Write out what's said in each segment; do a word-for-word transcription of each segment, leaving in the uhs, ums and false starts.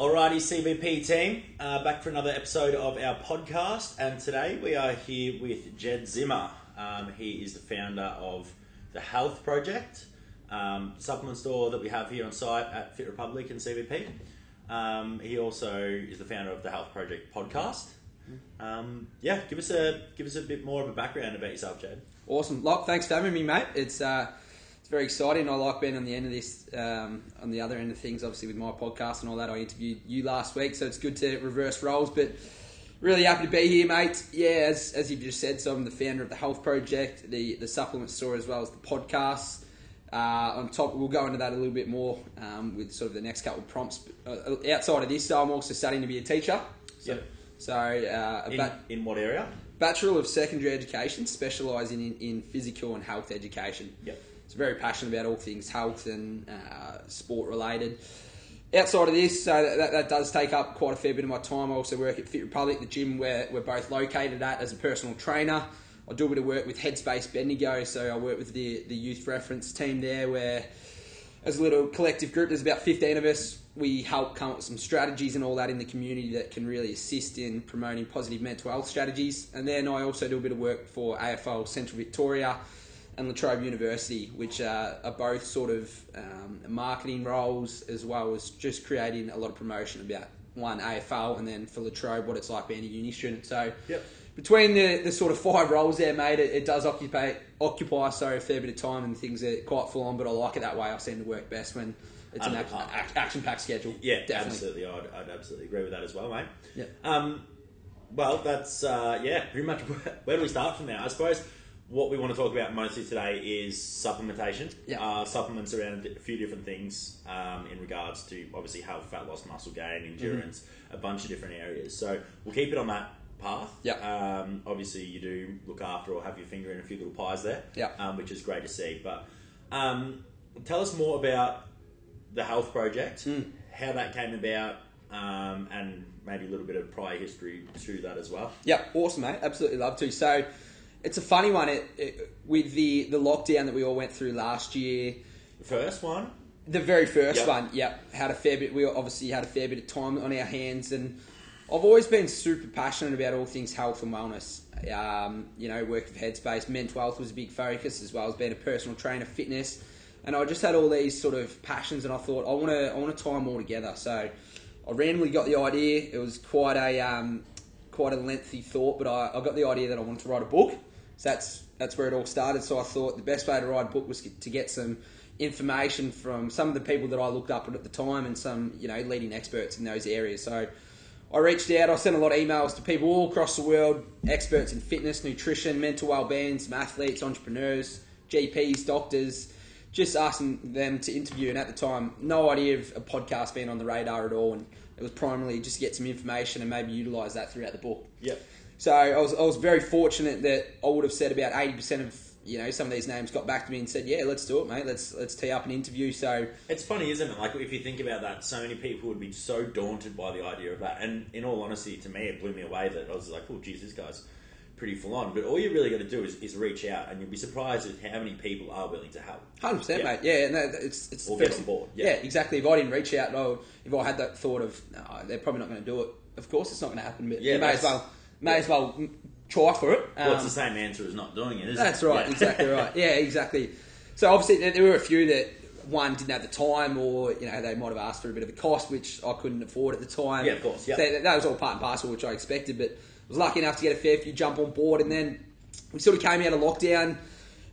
Alrighty, C B P team, uh, back for another episode of our podcast, and today we are here with Jed Zimmer. Um, he is the founder of the Health Project, um, supplement store that we have here on site at Fit Republic and C B P. Um, he also is the founder of the Health Project podcast. Um, yeah, give us a give us a bit more of a background about yourself, Jed. Awesome, Locke. Thanks for having me, mate. It's uh, it's very exciting. I like being on the end of this, um, on the other end of things. Obviously, with my podcast and all that, I interviewed you last week, so it's good to reverse roles. But really happy to be here, mate. Yeah, as as you've just said, so I'm the founder of the Health Project, the the supplement store, as well as the podcast. Uh, on top, we'll go into that a little bit more um, with sort of the next couple of prompts. But outside of this, so I'm also studying to be a teacher. So, yep. So, uh, in, ba- in what area? Bachelor of Secondary Education, specialising in, in physical and health education. Yep. So very passionate about all things health and uh, sport related. Outside of this, so that, that does take up quite a fair bit of my time. I also work at Fit Republic, the gym where we're both located at, as a personal trainer. I do a bit of work with Headspace Bendigo, so I work with the, the youth reference team there, where as a little collective group, there's about fifteen of us. We help come up with some strategies and all that in the community that can really assist in promoting positive mental health strategies. And then I also do a bit of work for A F L Central Victoria and La Trobe University, which uh, are both sort of um, marketing roles, as well as just creating a lot of promotion about one A F L and then for La Trobe, what it's like being a uni student. So yep. Between the, the sort of five roles there, mate, it, it does occupy occupy so a fair bit of time, and things are quite full on, but I like it that way. I seem to work best when it's um, an action, uh, action-packed schedule. Yeah, definitely. Absolutely. I'd, I'd absolutely agree with that as well, mate. Yeah. Um, well, that's, uh, yeah, pretty much where do we start from now? I suppose what we want to talk about mostly today is supplementation. Yeah. Uh, supplements around a few different things um, in regards to, obviously, health, fat loss, muscle gain, endurance, mm-hmm. a bunch of different areas. So we'll keep it on that path. Yeah. Um, obviously, you do look after or have your finger in a few little pies there, yeah. um, which is great to see. But um, tell us more about the Health Project, mm. how that came about, um, and maybe a little bit of prior history to that as well. Yeah, awesome, mate. Absolutely love to. So it's a funny one. It, it, with the, the lockdown that we all went through last year. The first one? The very first yep. one, yeah. Had a fair bit. We obviously had a fair bit of time on our hands, and I've always been super passionate about all things health and wellness. Um, you know, work with Headspace, mental health was a big focus, as well as being a personal trainer, fitness. And I just had all these sort of passions, and I thought, I want to I want to tie them all together. So I randomly got the idea. It was quite a um, quite a lengthy thought, but I, I got the idea that I wanted to write a book. So that's that's where it all started. So I thought the best way to write a book was to get some information from some of the people that I looked up at at the time, and some, you know, leading experts in those areas. So I reached out. I sent a lot of emails to people all across the world, experts in fitness, nutrition, mental well-being, some athletes, entrepreneurs, G Ps, doctors, just asking them to interview. And at the time, no idea of a podcast being on the radar at all, and it was primarily just to get some information and maybe utilise that throughout the book. Yeah. So I was I was very fortunate that I would have said about eighty percent of, you know, some of these names got back to me and said, yeah, let's do it, mate. Let's let's tee up an interview. So it's funny, isn't it? Like, if you think about that, so many people would be so daunted by the idea of that. And in all honesty, to me, it blew me away that I was like, oh, geez, this guy's pretty full on. But all you really got to do is, is reach out, and you'll be surprised at how many people are willing to help. one hundred percent, yeah. Mate. Yeah, no, it's it's or the first get on board. Yeah. Yeah, exactly. If I didn't reach out, I, if I had that thought of, no, they're probably not going to do it, of course it's not going to happen. But yeah, you may as well, may yeah. as well try for it. Um, well, it's the same answer as not doing it, isn't that's it? That's right. Yeah. Exactly right. Yeah, exactly. So obviously there were a few that, one, didn't have the time, or, you know, they might have asked for a bit of a cost, which I couldn't afford at the time. Yeah, of course. Yep. So that was all part and parcel, which I expected, but was lucky enough to get a fair few jump on board. And then we sort of came out of lockdown,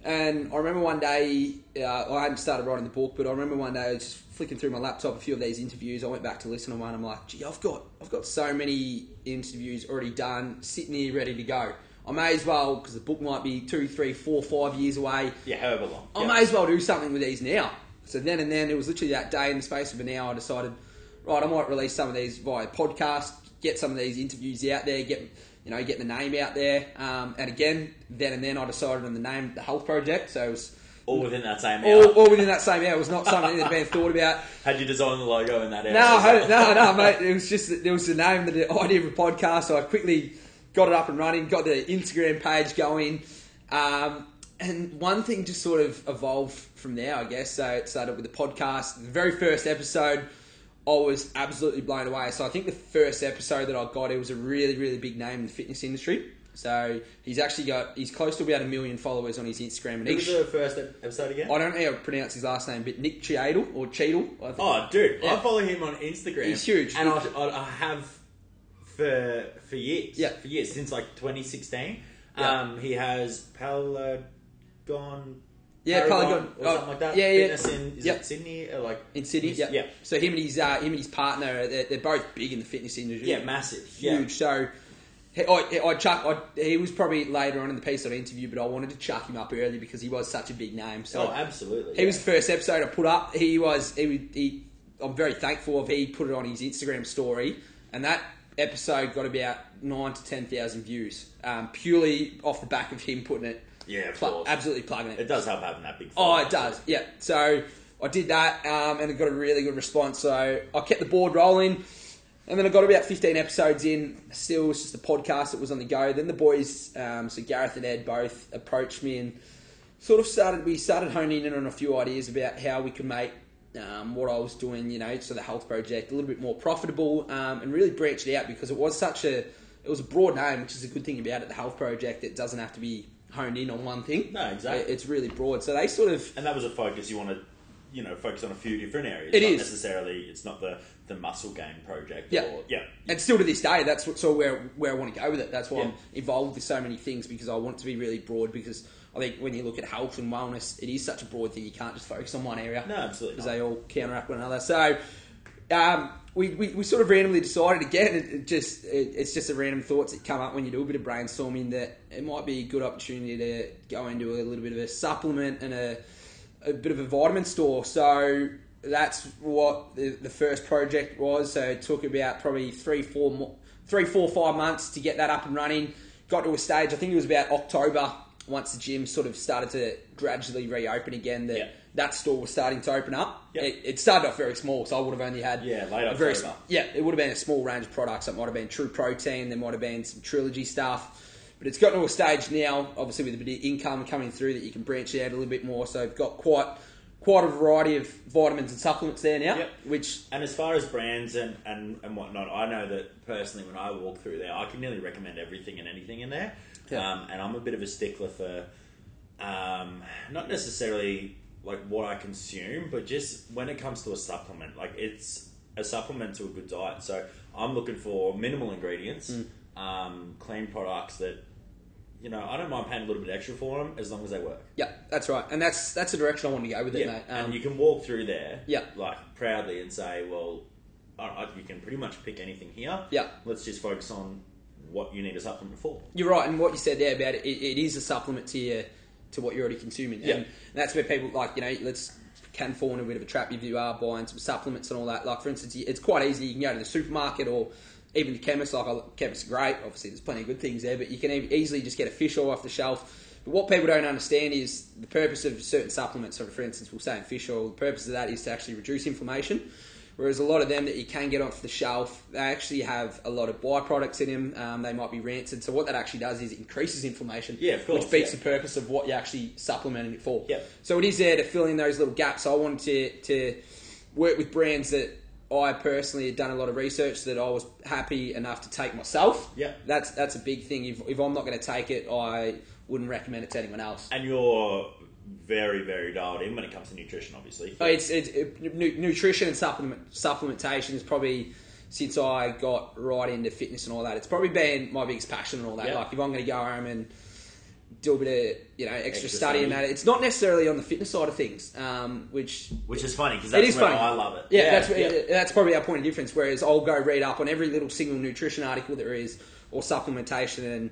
and I remember one day, uh, I hadn't started writing the book, but I remember one day I was just flicking through my laptop, a few of these interviews. I went back to listen to one, I'm like, gee, I've got I've got so many interviews already done, sitting here ready to go. I may as well, because the book might be two, three, four, five years away. Yeah, however long. I yeah. may as well do something with these now. So then and then, it was literally that day, in the space of an hour, I decided, right, I might release some of these via podcast, get some of these interviews out there, get... you know, get the name out there. Um, and again, then and then I decided on the name, The Health Project. So it was... all within that same hour. All, all within that same hour. It was not something that had been thought about. Had you designed the logo in that hour? No, no, no, mate. It was just, there was the name, the idea of a podcast. So I quickly got it up and running, got the Instagram page going. Um, and one thing just sort of evolved from there, I guess. So it started with the podcast. The very first episode, I was absolutely blown away. So I think the first episode that I got, it was a really, really big name in the fitness industry. So he's actually got, he's close to about a million followers on his Instagram. And Who was the first episode again? I don't know how to pronounce his last name, but Nick Cheadle, or Cheadle. I think. Oh, dude, yeah. I follow him on Instagram. He's huge. And I, I have for for years, yeah. for years, since like twenty sixteen. Yeah. Um, he has Palagon... Yeah, Palagon or something oh, like that. Yeah, yeah. Fitness in is yep. it Sydney, or like in Sydney. Yeah, yeah. So him and his uh, him and his partner, they're, they're both big in the fitness industry. Yeah, massive, huge. Yeah. So I, I chuck. I, he was probably later on in the piece I'd interview, but I wanted to chuck him up early because he was such a big name. So oh, absolutely. He yeah. was the first episode I put up. He was. He, he. I'm very thankful of he put it on his Instagram story, and that episode got about nine to ten thousand views, um, purely off the back of him putting it. Yeah, of Pl- course. Absolutely plugging it. It does help having that big following. Oh, it does, yeah. So I did that um, and I got a really good response. So I kept the board rolling and then I got about fifteen episodes in. Still, it was just a podcast that was on the go. Then the boys, um, so Gareth and Ed both approached me and sort of started, we started honing in on a few ideas about how we could make um, what I was doing, you know, so the health project a little bit more profitable um, and really branched out because it was such a, it was a broad name, which is a good thing about it, the health project. It doesn't have to be honed in on one thing. No, exactly. It's really broad. So they sort of... And that was a focus. You want to, you know, focus on a few different areas. It not is. necessarily, it's not the, the muscle game project. Yeah. Or, yeah. And still to this day, that's what, sort of where, where I want to go with it. That's why yeah. I'm involved with so many things because I want it to be really broad because I think when you look at health and wellness, it is such a broad thing. You can't just focus on one area. No, absolutely. Because they all counteract one another. So... Um, We, we we sort of randomly decided again. It, it just it, it's just a random thoughts that come up when you do a bit of brainstorming that it might be a good opportunity to go into a little bit of a supplement and a a bit of a vitamin store. So that's what the, the first project was. So it took about probably three four three four five months to get that up and running. Got to a stage. I think it was about October. Once the gym sort of started to gradually reopen again, that yeah. that store was starting to open up. Yep. It, it started off very small, so I would have only had yeah, late a very small, yeah, it would have been a small range of products. It might have been True Protein, there might have been some Trilogy stuff, but it's gotten to a stage now, obviously with a bit of income coming through, that you can branch out a little bit more. So I've got quite quite a variety of vitamins and supplements there now. Yep. Which and as far as brands and, and, and whatnot, I know that personally when I walk through there, I can nearly recommend everything and anything in there. Yeah. Um, and I'm a bit of a stickler for um, not necessarily like what I consume, but just when it comes to a supplement, like it's a supplement to a good diet. So I'm looking for minimal ingredients, mm. um, clean products that, you know, I don't mind paying a little bit extra for them as long as they work. Yeah, that's right. And that's that's the direction I want to go with it, yeah. mate. Um, and you can walk through there yeah. like proudly and say, well, all right, you can pretty much pick anything here. Yeah. Let's just focus on what you need a supplement for. You're right, and what you said there about it, it, it is a supplement to your, to what you're already consuming. Yeah. And that's where people, like, you know, let's can fall into a bit of a trap if you are buying some supplements and all that. Like, for instance, it's quite easy. You can go to the supermarket or even the chemist. Like, oh, chemists are great. Obviously, there's plenty of good things there, but you can easily just get a fish oil off the shelf. But what people don't understand is the purpose of certain supplements, so for instance, we'll say in fish oil, the purpose of that is to actually reduce inflammation. Whereas a lot of them that you can get off the shelf, they actually have a lot of byproducts in them. Um, they might be rancid. So what that actually does is it increases inflammation, yeah, of course, which beats yeah. the purpose of what you're actually supplementing it for. Yeah. So it is there to fill in those little gaps. So I wanted to, to work with brands that I personally had done a lot of research that I was happy enough to take myself. Yeah. That's that's a big thing. If, if I'm not going to take it, I wouldn't recommend it to anyone else. And you're... very, very dialed in when it comes to nutrition, obviously. Oh, it's, it's it, nu- nutrition and supplement supplementation is probably, since I got right into fitness and all that, it's probably been my biggest passion and all that. Yep. Like, if I'm going to go home and do a bit of, you know, extra, extra study and that, it's not necessarily on the fitness side of things, um, which... Which is funny, because that's where funny. I love it. Yeah, yeah. That's, yeah. that's probably our point of difference, whereas I'll go read up on every little single nutrition article there is, or supplementation, and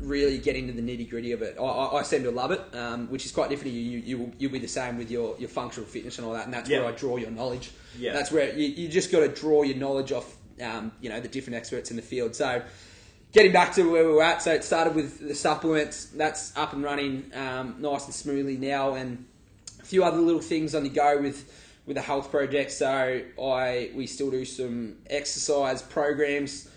really get into the nitty gritty of it. I, I, I seem to love it, um, which is quite different. You, you, you will, you'll be the same with your, your functional fitness and all that, and that's yeah. where I draw your knowledge. Yeah. That's where you, you just got to draw your knowledge off, um, you know, the different experts in the field. So getting back to where we were at, so it started with the supplements. That's up and running um, nice and smoothly now, and a few other little things on the go with with the health project. So I we still do some exercise programs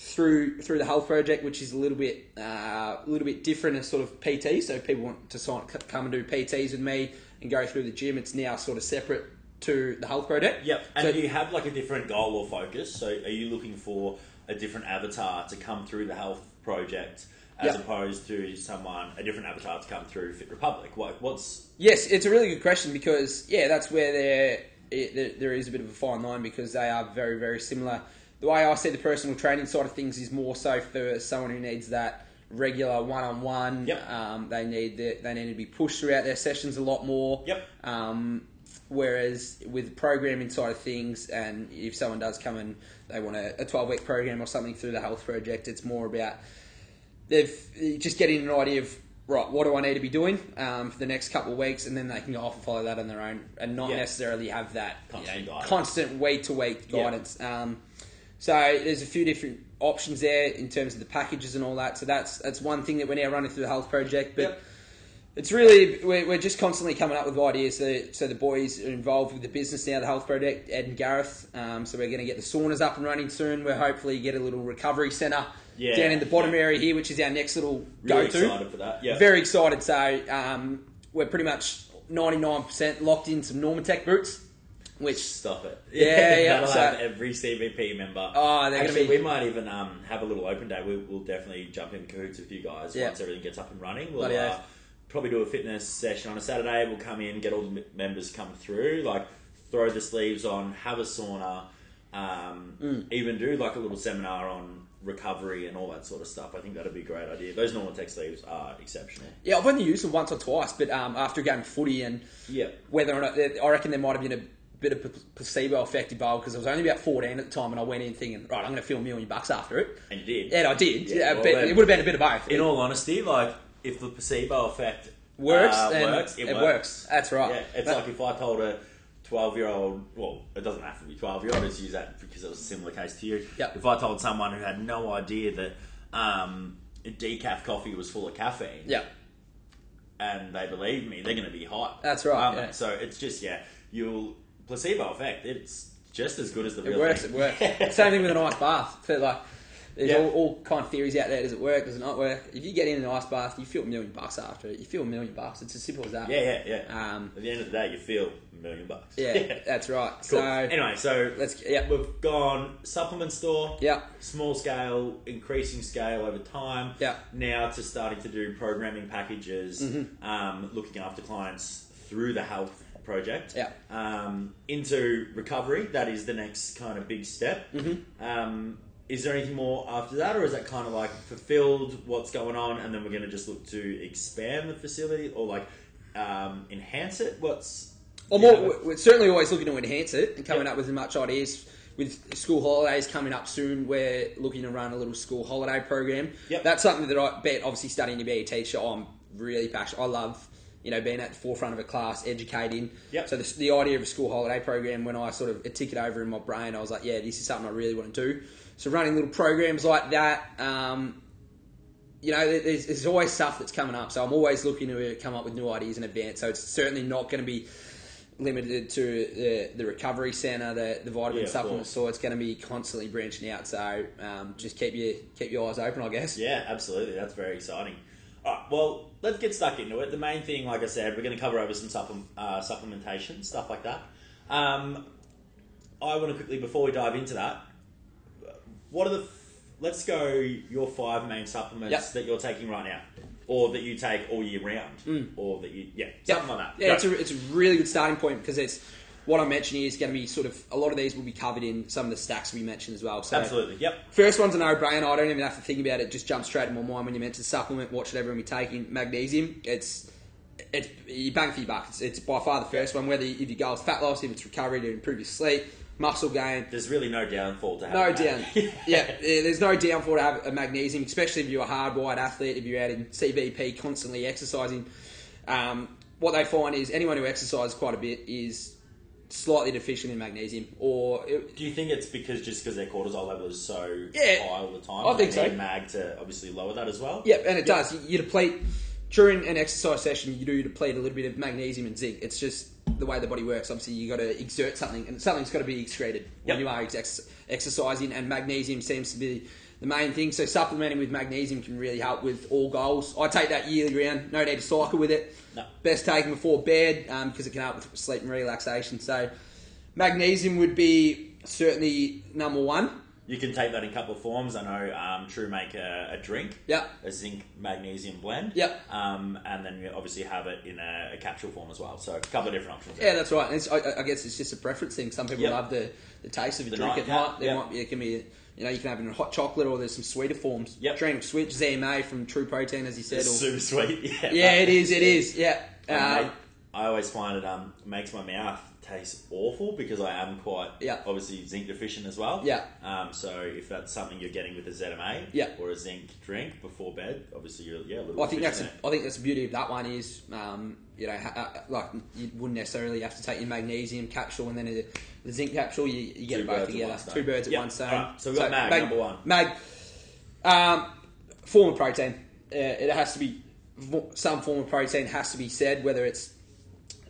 through through the health project, which is a little bit uh, a little bit different as sort of P T. So people want to sign, come and do P Ts with me and go through the gym. It's now sort of separate to the Health Project. Yep. And so, do you have like a different goal or focus? So are you looking for a different avatar to come through the Health Project as yep. opposed to someone, a different avatar to come through Fit Republic? What, what's... Yes, it's a really good question because, yeah, that's where there there is a bit of a fine line because they are very, very similar. The way I see the personal training side of things is more so for someone who needs that regular one-on-one. Yep. Um, they need the, they need to be pushed throughout their sessions a lot more. Yep. Um, whereas with programming side of things, and if someone does come and they want a twelve-week program or something through the Health Project, it's more about they've just getting an idea of, right, what do I need to be doing um, for the next couple of weeks? And then they can go off and follow that on their own and not yeah. necessarily have that constant, you know, constant week-to-week guidance. Yeah. Um, so there's a few different options there in terms of the packages and all that. So that's that's one thing that we're now running through the Health Project. But yep. it's really, we're, we're just constantly coming up with ideas. So, so the boys are involved with the business now, the Health Project, Ed and Gareth. Um, so we're going to get the saunas up and running soon. We'll hopefully get a little recovery centre yeah. down in the bottom yeah. area here, which is our next little really go-to. Really excited for that. Yep. Very excited. So um, we're pretty much ninety-nine percent locked in some Normatech boots. Which stop it. Yeah, yeah. That'll so, have every C B P member. Oh, they're actually, gonna be... we might even um, have a little open day. We, we'll definitely jump in cahoots with you guys yeah. once everything gets up and running. We'll uh, probably do a fitness session on a Saturday. We'll come in, get all the members come through, like throw the sleeves on, have a sauna, um, mm. even do like a little seminar on recovery and all that sort of stuff. I think that'd be a great idea. Those Normatech sleeves are exceptional. Yeah, I've only used them once or twice, but um, after a game of footy and yeah, whether or not I reckon there might have been a bit of placebo effect involved because I was only about fourteen at the time and I went in thinking, right, I'm going to feel a million bucks after it. And you did. And I did. Yeah, well, but then, it would have been a bit of both. In all honesty, like, if the placebo effect works, uh, works it, it works. works. That's right. Yeah, it's but, like if I told a twelve-year-old, well, it doesn't have to be twelve-year-old, let's use that because it was a similar case to you. Yep. If I told someone who had no idea that um, decaf coffee was full of caffeine yep. and they believe me, they're going to be hyped. That's right. Yeah. So it's just, yeah, you'll... placebo effect, it's just as good as the real thing. It works, it works. Same thing with an ice bath. So like, there's yeah. all, all kind of theories out there. Does it work? Does it not work? If you get in an ice bath, you feel a million bucks after it. You feel a million bucks. It's as simple as that. Yeah, yeah, yeah. Um, At the end of the day, you feel a million bucks. Yeah, yeah. That's right. Cool. So anyway, so let's, yeah. we've gone supplement store, yeah. small scale, increasing scale over time, yeah. now to starting to do programming packages, mm-hmm. um, looking after clients through the health project yeah. um, into recovery. That is the next kind of big step. Mm-hmm. Um, is there anything more after that, or is that kind of like fulfilled what's going on and then we're going to just look to expand the facility or like um, enhance it? What's or more, know, we're certainly always looking to enhance it and coming yeah. up with as much ideas. With school holidays coming up soon, we're looking to run a little school holiday program. Yep. That's something that I bet, obviously studying to be a teacher, I'm really passionate. I love You know, being at the forefront of a class, educating. Yep. So the, the idea of a school holiday program, when I sort of it tickled over in my brain, I was like, yeah, this is something I really want to do. So running little programs like that, um, you know, there's, there's always stuff that's coming up. So I'm always looking to come up with new ideas in advance. So it's certainly not going to be limited to the, the recovery centre, the, the vitamin yeah, supplement store. It's going to be constantly branching out. So um, just keep your keep your eyes open, I guess. Yeah, absolutely. That's very exciting. All right, well, let's get stuck into it. The main thing, like I said, we're going to cover over some supple- uh, supplementation, stuff like that. Um, I want to quickly, before we dive into that, what are the... F- let's go your five main supplements yep. that you're taking right now, or that you take all year round, mm. or that you... Yeah, something yep. like that. Yeah, it's a, it's a really good starting point because it's... What I'm mentioning is going to be sort of... A lot of these will be covered in some of the stacks we mentioned as well. So absolutely, yep. First one's a no-brainer. I don't even have to think about it. Just jumps straight in my mind when you mention supplement. What should everyone be taking? Magnesium. It's... it's you bang for your buck. It's, it's by far the first one. Whether if your goal is fat loss, if it's recovery to improve your sleep, muscle gain. There's really no downfall to have No down. yeah, yeah, there's no downfall to have a magnesium, especially if you're a hard-wired athlete, if you're out in C B P, constantly exercising. Um, what they find is anyone who exercises quite a bit is... slightly deficient in magnesium, or it, do you think it's because just because their cortisol level is so yeah, high all the time? I think so. Mag to obviously lower that as well. Yeah, and it yeah. does. You, you deplete during an exercise session. You do deplete a little bit of magnesium and zinc. It's just the way the body works. Obviously, you got to exert something, and something's got to be excreted yep. when you are ex- exercising. And magnesium seems to be the main thing. So supplementing with magnesium can really help with all goals. I take that yearly round. No need to cycle with it. No. Best taken before bed um, because it can help with sleep and relaxation. So Magnesium would be certainly number one. You can take that in a couple of forms. I know um, True make a, a drink, yep. a zinc magnesium blend, yep. um, and then you obviously have it in a, a capsule form as well. So a couple of different options. Yeah, there. That's right. And it's, I, I guess it's just a preference thing. Some people yep. love the, the taste of a the drink night, at night. Yep. There yep. might be it can be you know you can have it in hot chocolate or there's some sweeter forms. Yep. Adrenal Switch, Z M A from True Protein, as you said. It's or, super sweet. Yeah, yeah it is. It is. Yeah. Um, I always find it um makes my mouth tastes awful because I am quite yeah. obviously zinc deficient as well. Yeah. Um. So if that's something you're getting with a Z M A yeah. or a zinc drink before bed, obviously you're yeah a little. Well, I think that's a, I think that's the beauty of that one is um you know ha- like you wouldn't necessarily have to take your magnesium capsule and then a, the zinc capsule. You, you get Two both together. Two birds at yep. one stone. Right. So we got so mag, mag number one. Mag. Um, form of protein. Uh, it has to be some form of protein has to be said whether it's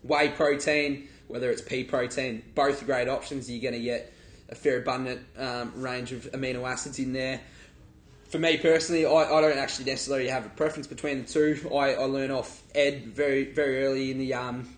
whey protein. Whether it's pea protein, both are great options. You're going to get a fair abundant um, range of amino acids in there. For me personally, I, I don't actually necessarily have a preference between the two. I, I learn off Ed very very early in the um,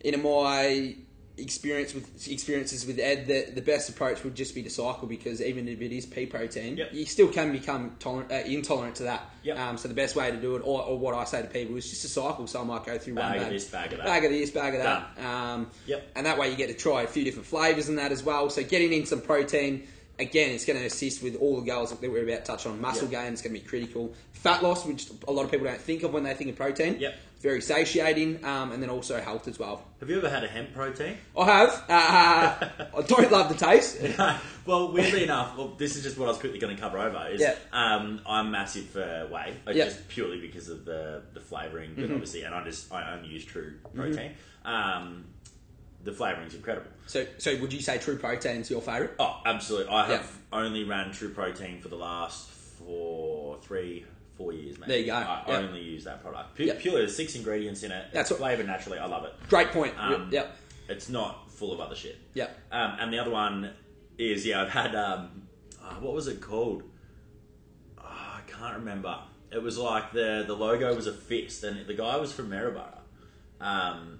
in my experience with experiences with Ed that the best approach would just be to cycle because even if it is pea protein, yep. you still can become tolerant, uh, intolerant to that. Yep. Um, so the best way to do it, or, or what I say to people, is just to cycle. So I might go through bag one bag of this, bag of that, bag of this, bag of that, yeah. um, yep. and that way you get to try a few different flavors in that as well. So getting in some protein. Again, it's going to assist with all the goals that we're about to touch on. Muscle yep. gain is going to be critical. Fat loss, which a lot of people don't think of when they think of protein. Yep. Very satiating. Um, and then also health as well. Have you ever had a hemp protein? I have. Uh, I don't love the taste. No. Well, weirdly enough, well, this is just what I was quickly going to cover over. Is, yep. um, I'm massive for whey, like yep. just purely because of the, the flavouring. Mm-hmm. Obviously, and I just I only use True Protein. Mm-hmm. Um, the flavouring's incredible. So, so would you say True Protein's your favourite? Oh, absolutely. I have yeah. only ran True Protein for the last four, three, four years, maybe. There you go. I yeah. only use that product. P- yeah. Purely, there's six ingredients in it. That's it's flavoured naturally. I love it. Great point. Um, yeah. It's not full of other shit. Yeah. Um, and the other one is, yeah, I've had, um, oh, what was it called? Oh, I can't remember. It was like the, the logo was a fist, and the guy was from Maryborough. Um...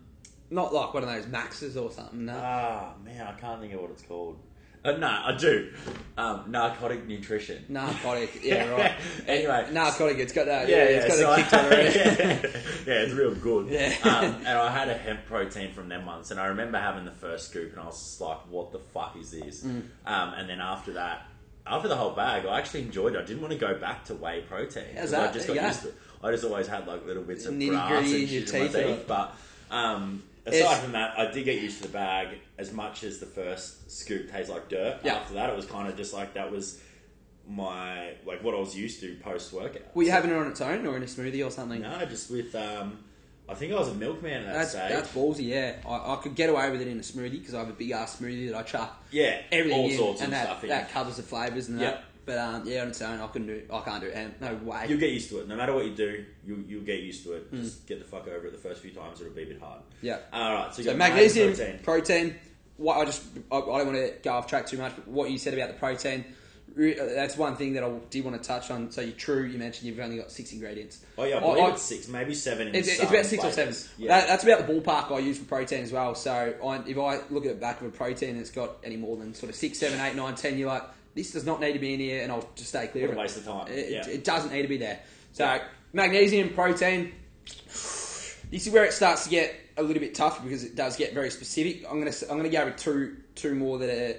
Not like one of those Maxes or something, no. Ah, man, I can't think of what it's called. Uh, no, I do. Um, narcotic Nutrition. Narcotic, yeah, right. Anyway. Narcotic, it's got that, yeah, yeah, it's yeah, got so a kick I, to it. Yeah, yeah, it's real good. Yeah. Um, and I had a hemp protein from them once, and I remember having the first scoop, and I was just like, what the fuck is this? Mm. Um, and then after that, after the whole bag, I actually enjoyed it. I didn't want to go back to whey protein. How's that? I just got yeah. used to it. I just always had, like, little bits of Nitty grass and shit in teeth my teeth, but... Um, aside it's, from that, I did get used to the bag as much as the first scoop tastes like dirt. Yeah. After that, it was kind of just like that was my, like what I was used to post-workout. Were you so, having it on its own or in a smoothie or something? No, just with, um, I think I was a milkman at that that's, stage. That's ballsy, yeah. I, I could get away with it in a smoothie because I have a big-ass smoothie that I chuck yeah, everything all in sorts and of that, stuff in. That covers the flavours and yep. that. But um, yeah, on its own, I couldn't do. I can't do it. No way. You'll get used to it. No matter what you do, you you'll get used to it. Mm. Just get the fuck over it. The first few times, it'll be a bit hard. Yeah. All right. So, you so got magnesium, protein. protein. What I just I, I don't want to go off track too much. But what you said about the protein, that's one thing that I did want to touch on. So you true. You mentioned you've only got six ingredients. Oh yeah, I believe I, it's six, maybe seven. In it's, it's about six flavors. Or seven. Yeah. That, that's about the ballpark I use for protein as well. So I, if I look at the back of a protein, and it's got any more than sort of six, seven, eight, nine, ten. You're like. This does not need to be in here, and I'll just stay clear. What a waste of time. It, yeah. it doesn't need to be there. So yeah. magnesium, protein, this is where it starts to get a little bit tough because it does get very specific. I'm gonna I'm gonna go with two two more that are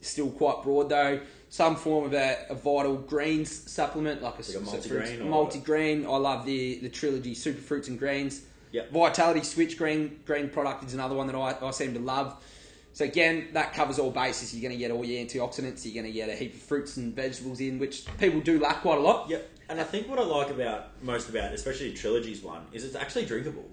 still quite broad though. Some form of a, a vital greens supplement, like a, like a multi-green. Or multi-green. Or I love the the Trilogy super fruits and greens. Yep. Vitality Switch green green product is another one that I, I seem to love. So again, that covers all bases. You're going to get all your antioxidants. You're going to get a heap of fruits and vegetables in, which people do lack quite a lot. Yep. And I think what I like about most about, especially Trilogy's one, is it's actually drinkable.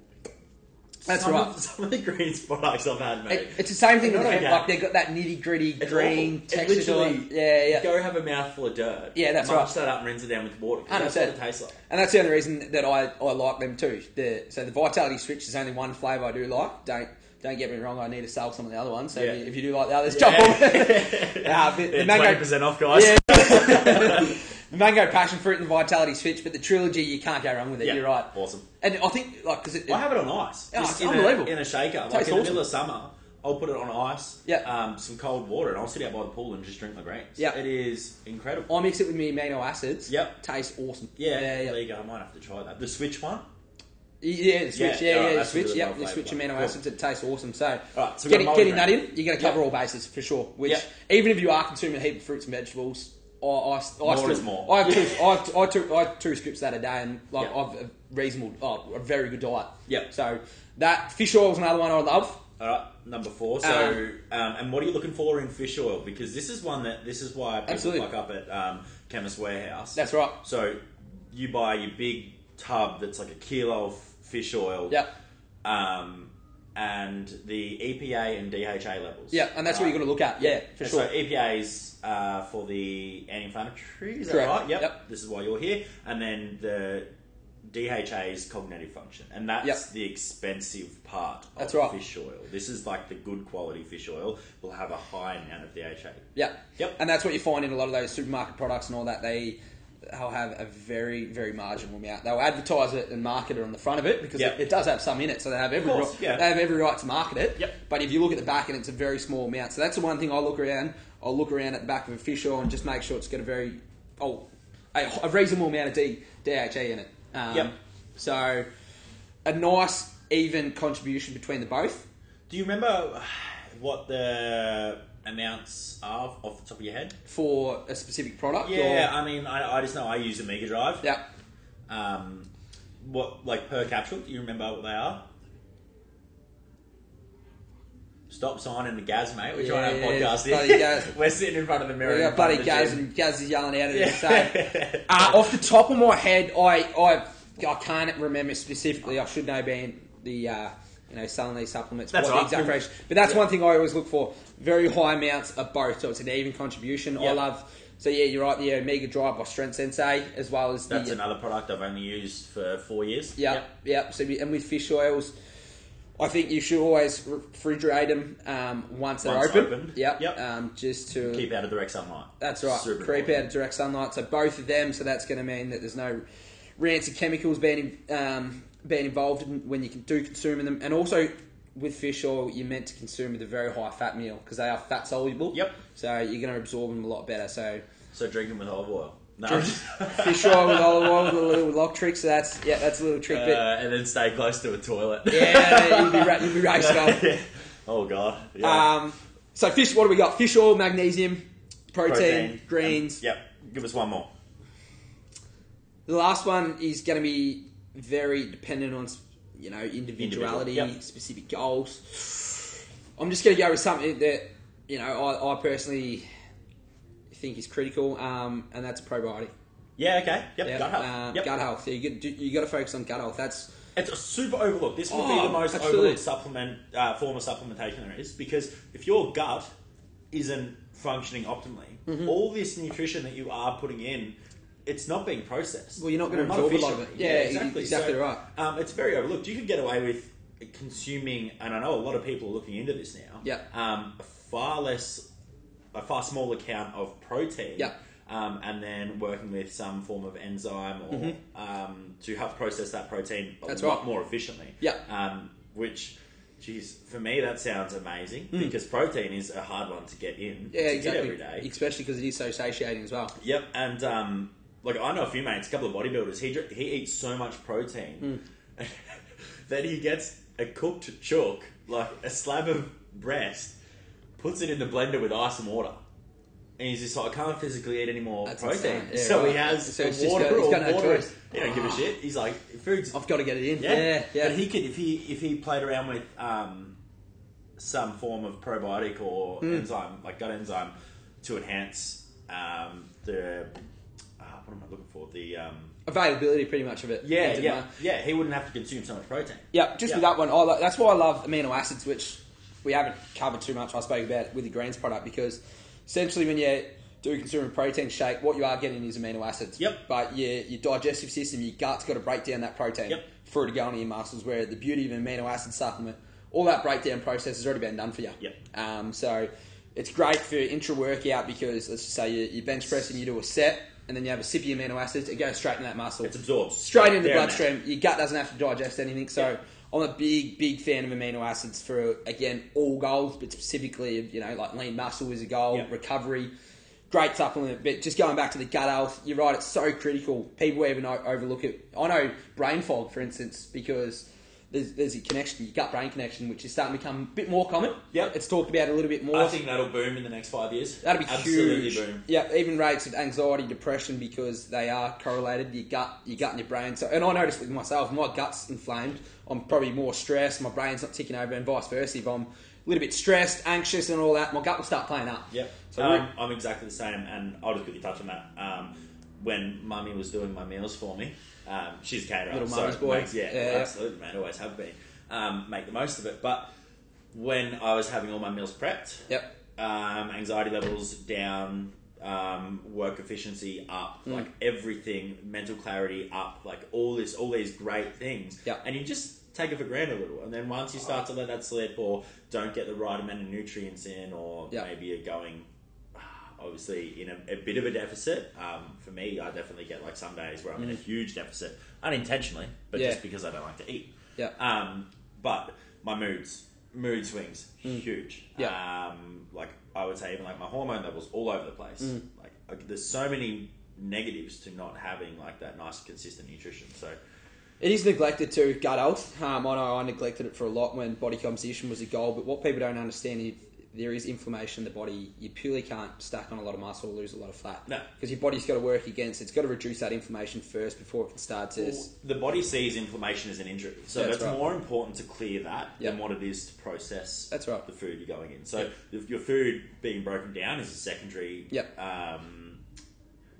That's some right. Of, some of the greens products I've had, mate. It, it's the same thing with hemp. Like they've got that nitty gritty green texture to it. Yeah, yeah. Go have a mouthful of dirt. Yeah, that's right. Munch that up and rinse it down with water. That's what it tastes like. And that's the only reason that I, I like them too. The, so the Vitality Switch is only one flavour I do like. Don't. Don't get me wrong, I need to sell some of the other ones. So yeah. if, you, if you do like the others, yeah. jump on. nah, the yeah, mango, twenty percent off, guys. Yeah. The mango passion fruit and Vitality Switch, but the Trilogy, you can't go wrong with it. Yeah. You're right. Awesome. And I think, like, because it, it. I have it on ice. Oh, it's unbelievable. In a, in a shaker. Like, in awesome. The middle of summer, I'll put it on ice, yep. um, some cold water, and I'll sit out by the pool and just drink my greens. Yeah, it is incredible. I mix it with my amino acids. Yep, tastes awesome. Yeah, yeah, yeah. There you go. I might have to try that. The switch one. Yeah, the switch. Yeah, yeah, yeah, yeah the switch. Yep, the switch amino cool. acids. It tastes awesome. So, right, so getting getting that in, you're going to cover yep. all bases for sure. Which yep. even if you are consuming a heap of fruits and vegetables, I I, I more still, is more. I have I two I two scoops that a day, and like yep. I've a reasonable, oh, a very good diet. Yep. So that fish oil is another one I love. All right, number four. So, um, um, and what are you looking for in fish oil? Because this is one that, this is why people absolutely. fuck up at um, Chemist Warehouse. That's right. So, you buy your big tub that's like a kilo of fish oil. Yeah. Um, and the E P A and D H A levels. Yeah, and that's right? what you're going to look at. Yeah, for and sure. So, E P A's uh, for the anti-inflammatory, is that correct. Right? Yep. yep. This is why you're here. And then the D H A's cognitive function, and that's yep. the expensive part of that's right. fish oil. This is like the good quality fish oil will have a high amount of D H A. Yeah, yep. And that's what you find in a lot of those supermarket products and all that. They will have a very, very marginal amount. They'll advertise it and market it on the front of it because yep. it, it does have some in it, so they have every course, right, yeah. they have every right to market it. Yep. But if you look at the back, and it's a very small amount. So that's the one thing I look around. I'll look around at the back of a fish oil and just make sure it's got a very oh a, a reasonable amount of D, DHA in it. Um, yep. So, a nice even contribution between the both. Do you remember what the amounts are off the top of your head for a specific product? Yeah, or? I mean, I, I just know I use Omega Drive. Yeah. Um, what like per capsule? Do you remember what they are? Stop signing the Gaz, mate. We're yeah, trying to have a podcast here. We're sitting in front of the mirror. Yeah, bloody Gaz, and Gaz is yelling out at us. So, uh, off the top of my head, I, I I can't remember specifically. I should know being the uh, you know selling these supplements. That's what right. the exact ratio. But that's yeah. one thing I always look for: very high amounts of both, so it's an even contribution. Yep. I love. So yeah, you're right. The Omega Drive by Strength Sensei, as well as that's the, another product I've only used for four years. Yeah, yep. yep. So and with fish oils. I think you should always refrigerate them um, once they're once open. Opened. Yep. yep. Um, just to keep out of direct sunlight. That's right. Super Creep important. Out of direct sunlight. So both of them. So that's going to mean that there's no rancid chemicals being um, being involved in when you can do consuming them. And also with fish oil, you're meant to consume with a very high fat meal because they are fat soluble. Yep. So you're going to absorb them a lot better. So so drink them with olive oil. No. Fish oil with olive oil, with a little lock trick. So that's yeah, that's a little trick. Uh, but, and then stay close to a toilet. Yeah, you'll be ra- you'll be racing up. yeah. Oh god. Yeah. Um. So fish. What do we got? Fish oil, magnesium, protein, protein. greens. Um, yep. Give us one more. The last one is going to be very dependent on you know individuality, Individual. yep. specific goals. I'm just going to go with something that you know I, I personally. think is critical, um, and that's a probiotic. Yeah, okay. Yep, yep. gut health. Um, yep. Gut health. So you got you got to focus on gut health. That's it's a super overlooked. This will oh, be the most absolutely. overlooked supplement uh, form of supplementation there is because if your gut isn't functioning optimally, mm-hmm. all this nutrition that you are putting in, it's not being processed. Well, you're not going to absorb a lot of it. Yeah, yeah exactly. Exactly so, right. Um, it's very overlooked. You could get away with consuming, and I know a lot of people are looking into this now. Yeah. Um, far less. a far smaller count of protein yep. um, and then working with some form of enzyme or mm-hmm. um, to help process that protein a that's lot right. more efficiently. Yeah. Um, which, geez, for me that sounds amazing mm. because protein is a hard one to get in yeah, to exactly. get every day. Especially because it is so satiating as well. Yep. And um, like I know a few mates, a couple of bodybuilders, he, he eats so much protein mm. that he gets a cooked chook, like a slab of breast, puts it in the blender with ice and water. And he's just like, I can't physically eat any more That's protein. Yeah, so right. he has so the water got, or got no water. He don't oh. give a shit. He's like, food's... I've got to get it in. Yeah, yeah. yeah. But he could, if he if he played around with um, some form of probiotic or mm. enzyme, like gut enzyme, to enhance um, the... Uh, what am I looking for? The... Um, availability, pretty much, of it. Yeah, yeah. Yeah, he wouldn't have to consume so much protein. Yeah, just yeah. with that one. I like, that's why I love amino acids, which... we haven't covered too much. I spoke about it with the greens product because essentially when you do consume a protein shake, what you are getting is amino acids. Yep. But your, your digestive system, your gut's got to break down that protein yep. for it to go into your muscles, where the beauty of an amino acid supplement, all that breakdown process has already been done for you. Yep. Um, so it's great for intra-workout because, let's just say, you, you bench press and you do a set, and then you have a sip of amino acids, it goes straight into that muscle. It's absorbed. Straight into the bloodstream. Your gut doesn't have to digest anything. So yep. I'm a big, big fan of amino acids for, again, all goals, but specifically, you know, like lean muscle is a goal, yep. recovery, great supplement. But just going back to the gut health, you're right, it's so critical. People even overlook it. I know brain fog, for instance, because there's, there's a connection, your gut-brain connection, which is starting to become a bit more common. Yep. It's talked about a little bit more. I think that'll boom in the next five years. That'll be Absolutely huge. Absolutely boom. Yeah, even rates of anxiety, depression, because they are correlated, your gut your gut and your brain. So, and I noticed with myself, my gut's inflamed. I'm probably more stressed, my brain's not ticking over, and vice versa. If I'm a little bit stressed, anxious and all that, my gut will start playing up. Yep. So um, I'm, I'm exactly the same, and I'll just quickly touch on that. Um, when Mummy was doing my meals for me, um, she's a caterer. Little Mummy's so boy. Makes, yeah, yeah, absolutely, man, always have been. Um, make the most of it. But when I was having all my meals prepped, yep. um, anxiety levels down, um, work efficiency up, mm. like everything, mental clarity up, like all this, all these great things. Yep. And you just take it for granted a little, and then once you start to let that slip, or don't get the right amount of nutrients in, or yep. maybe you're going obviously in a, a bit of a deficit. Um, for me, I definitely get like some days where I'm mm. in a huge deficit, unintentionally, but yeah. just because I don't like to eat. Yeah. Um, but my moods, mood swings, mm. huge. Yeah. Um, like I would say, even like my hormone levels, all over the place. Mm. Like, like there's so many negatives to not having like that nice consistent nutrition. So. It is neglected too, gut health. Um, I know I neglected it for a lot when body composition was a goal, but what people don't understand is there is inflammation in the body. You purely can't stack on a lot of muscle or lose a lot of fat. No. Because your body's got to work against it. It's got to reduce that inflammation first before it can start to... Well, the body sees inflammation as an injury. So that's, that's right. more important to clear that yep. than what it is to process that's right. the food you're going in. So yep. your food being broken down is a secondary yep. um,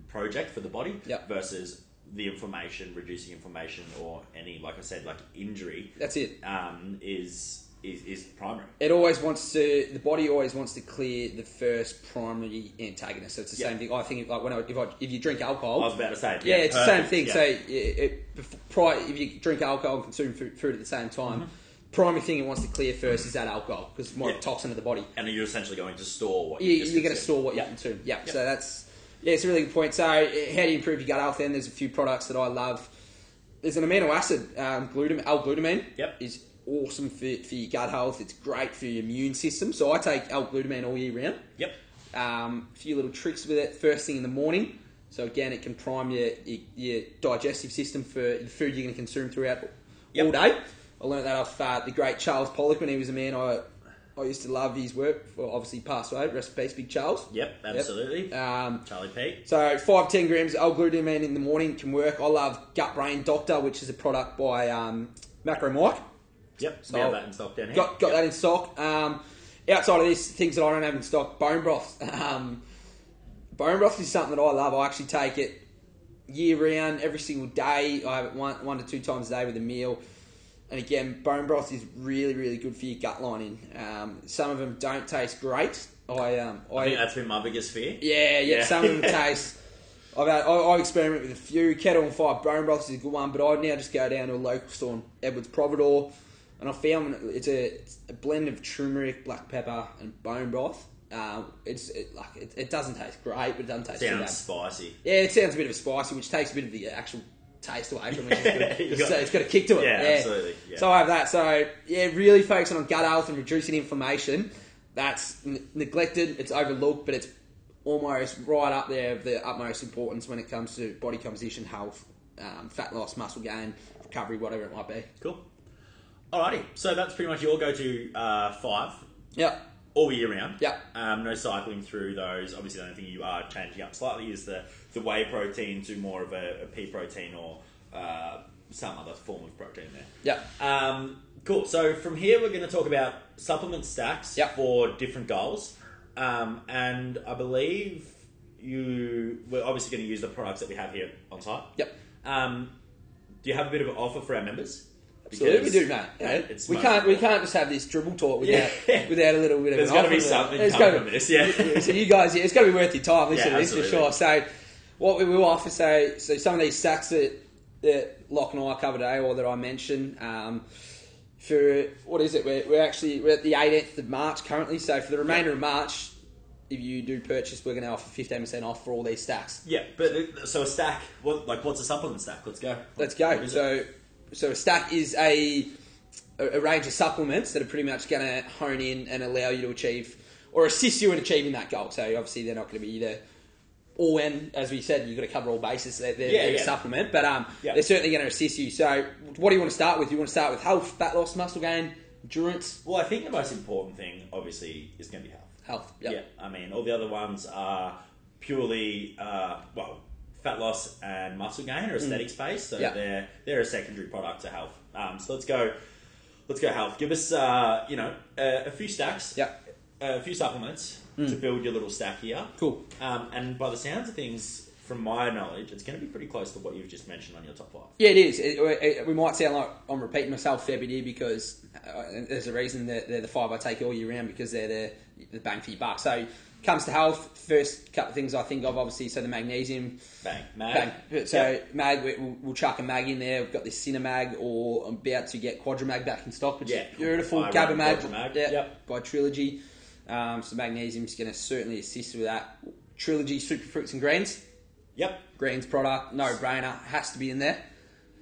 project for the body yep. versus... the inflammation, reducing inflammation, or any, like I said, like injury. That's it. Um, is is is primary. It always wants to. The body always wants to clear the first primary antagonist. So it's the yep. same thing. I think like when I, if I, if you drink alcohol, I was about to say, it. yeah, yeah it's the same thing. Yeah. So it, it, prior, if you drink alcohol and consume food at the same time. Mm-hmm. Primary thing it wants to clear first is that alcohol, because it's more yeah. toxin in the body. And you're essentially going to store what you yeah, you're going to store what you yep. consume. Yeah. Yep. So that's. Yeah, it's a really good point. So, how do you improve your gut health then? There's a few products that I love. There's an amino acid, um, glutamine, L-glutamine yep. is awesome for, for your gut health. It's great for your immune system. So, I take L-glutamine all year round. Yep. Um, a few little tricks with it first thing in the morning. So, again, it can prime your, your, your digestive system for the food you're going to consume throughout yep. all day. I learned that off uh, the great Charles Poliquin. He was a man I... I used to love his work. Well, obviously passed away. Rest in peace, Big Charles. Yep, absolutely. Yep. Um, Charlie P. So five ten grams of L-glutamine in the morning can work. I love Gut Brain Doctor, which is a product by um, Macro Mike. Yep, so we have that in stock down here. Got, got yep. that in stock. Um, outside of this, things that I don't have in stock, bone broth. Um, bone broth is something that I love. I actually take it year round, every single day. I have it one, one to two times a day with a meal. And again, bone broth is really, really good for your gut lining. Um, some of them don't taste great. I, um, I, I think that's been my biggest fear. Yeah, yeah. yeah. Some of them taste. I've had, I, I experiment with a few. Kettle and Fire bone broth is a good one, but I now just go down to a local store in Edwards Providore, and I found it's a, it's a blend of turmeric, black pepper, and bone broth. Um, it's it, like it, it doesn't taste great, but it doesn't taste. Sounds too bad. Spicy. Yeah, it sounds a bit of a spicy, which takes a bit of the actual. Taste away from it, which is good. So it's got a kick to it. Yeah, yeah. absolutely. Yeah. So I have that. So yeah, really focusing on gut health and reducing inflammation. That's n- neglected. It's overlooked, but it's almost right up there of the utmost importance when it comes to body composition, health, um, fat loss, muscle gain, recovery, whatever it might be. Cool. Alrighty. So that's pretty much your go-to uh, five. Yep. All year round. Yep. Um, no cycling through those. Obviously, the only thing you are changing up slightly is the, the whey protein to more of a, a pea protein or uh, some other form of protein there. Yep. Um, cool. So from here, we're going to talk about supplement stacks yep. for different goals. Um, and I believe you... We're obviously going to use the products that we have here on site. Yep. Um, do you have a bit of an offer for our members? Absolutely, we do, mate. You know, we can't, we can't just have this dribble talk without, yeah. without a little bit of. There's got to be something coming from this, yeah. So you guys, yeah, it's got to be worth your time. Listen, yeah, to this for sure. So, what we will offer, so, so some of these stacks that, that Locke and I cover today, or that I mentioned, um, for what is it? We're, we're actually we're at the eighteenth of March currently. So for the remainder yeah. of March, if you do purchase, we're going to offer fifteen percent off for all these stacks. Yeah, but so a stack, what, like what's a supplement stack? Let's go. Let's go. So. It? So a stack is a a, a range of supplements that are pretty much going to hone in and allow you to achieve or assist you in achieving that goal. So obviously they're not going to be either all in, as we said, you've got to cover all bases. They're, they're, yeah, they're yeah. a supplement, but um, yeah. they're certainly going to assist you. So what do you want to start with? You want to start with health, fat loss, muscle gain, endurance? Well, I think the most important thing, obviously, is going to be health. Health, yep. yeah. I mean, all the other ones are purely, uh, well, fat loss and muscle gain or aesthetic mm. space. So yep. they're they're a secondary product to health. Um, so let's go, let's go health. Give us, uh, you know, a, a few stacks, yep. a few supplements mm. to build your little stack here. Cool. Um, and by the sounds of things, from my knowledge, it's going to be pretty close to what you've just mentioned on your top five. Yeah, it is. It, it, we might sound like I'm repeating myself every year because uh, there's a reason that they're the five I take all year round because they're the, the bang for your buck. So comes to health, first couple of things I think of, obviously, so the magnesium. Bang. Mag. Bang. So yep. mag, we, we'll, we'll chuck a mag in there. We've got this Cinemag, or I'm about to get Quadramag back in stock, which yeah. is beautiful. Gabamag, Gabamag. Yeah, yep. by Trilogy. Um, so magnesium's going to certainly assist with that. Trilogy, superfruits and greens. Yep. Greens product, no brainer, has to be in there.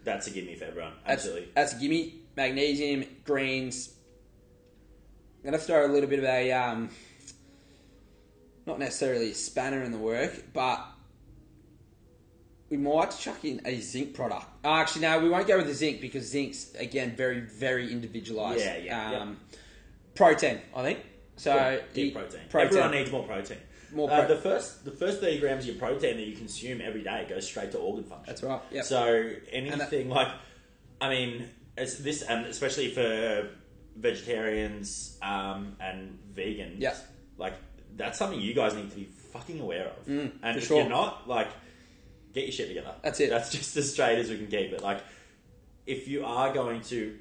That's a gimme for everyone, absolutely. That's, that's a gimme. Magnesium, greens. I'm going to throw a little bit of a, um, not necessarily a spanner in the work, but we might chuck in a zinc product. Actually, no, we won't go with the zinc because zinc's, again, very, very individualised. Yeah, yeah, um, yeah. Protein, I think. So yeah, deep protein. protein. Everyone needs more protein. More uh, the first the first thirty grams of your protein that you consume every day goes straight to organ function. That's right. Yep. So anything that, like, I mean, as this, and especially for vegetarians um, and vegans, yep. like that's something you guys need to be fucking aware of. Mm, and if sure. you're not, like, get your shit together. That's it. That's just as straight as we can keep it. Like, if you are going to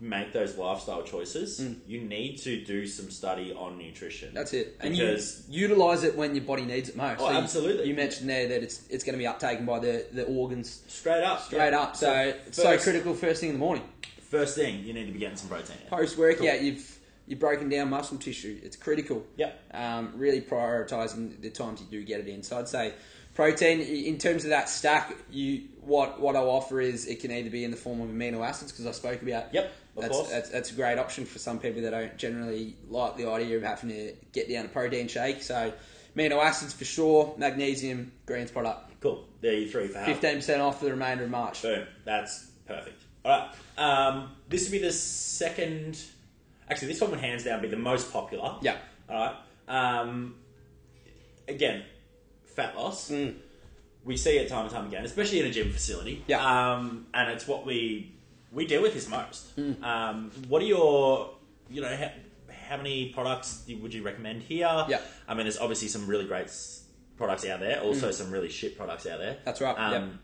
make those lifestyle choices, mm. you need to do some study on nutrition. That's it. And you utilise it when your body needs it most. Oh, so absolutely. You, you mentioned there that it's it's going to be uptaken by the, the organs. Straight up. Straight yeah. up. So, so it's so critical first thing in the morning. First thing, you need to be getting some protein. Post-workout, cool. you've you've broken down muscle tissue. It's critical. Yep. Um, really prioritising the times you do get it in. So I'd say protein, in terms of that stack, you what, what I'll offer is it can either be in the form of amino acids, because I spoke about yep. That's, that's that's a great option for some people that don't generally like the idea of having to get down a protein shake. So amino acids for sure, magnesium, greens product. Cool. There you three for half. fifteen percent off for the remainder of March. Boom. That's perfect. All right. Um, this would be the second... Actually, this one would hands down be the most popular. Yeah. All right. Um, again, fat loss. Mm. We see it time and time again, especially in a gym facility. Yeah. Um, and it's what we... We deal with this most. Mm. Um, what are your, you know, ha- how many products would you recommend here? Yeah. I mean, there's obviously some really great s- products out there. Also, mm. some really shit products out there. That's right. Um,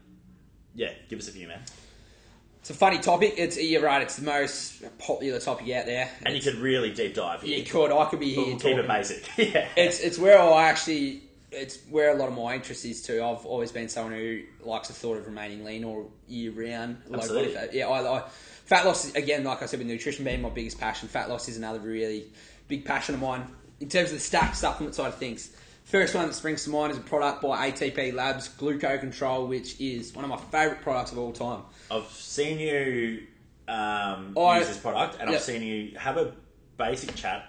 yep. Yeah, give us a few, man. It's a funny topic. It's You're right. It's the most popular topic out there. And it's, you could really deep dive here. You could. I could be here. We'll keep it basic. yeah. It's, it's where I actually... It's where a lot of my interest is too. I've always been someone who likes the thought of remaining lean all year round. Absolutely. Like, yeah, I, I, fat loss, again, like I said, with nutrition being my biggest passion, fat loss is another really big passion of mine. In terms of the stack supplement side of things, first one that springs to mind is a product by A T P Labs, Gluco Control, which is one of my favourite products of all time. I've seen you um, I, use this product, and yep. I've seen you have a basic chat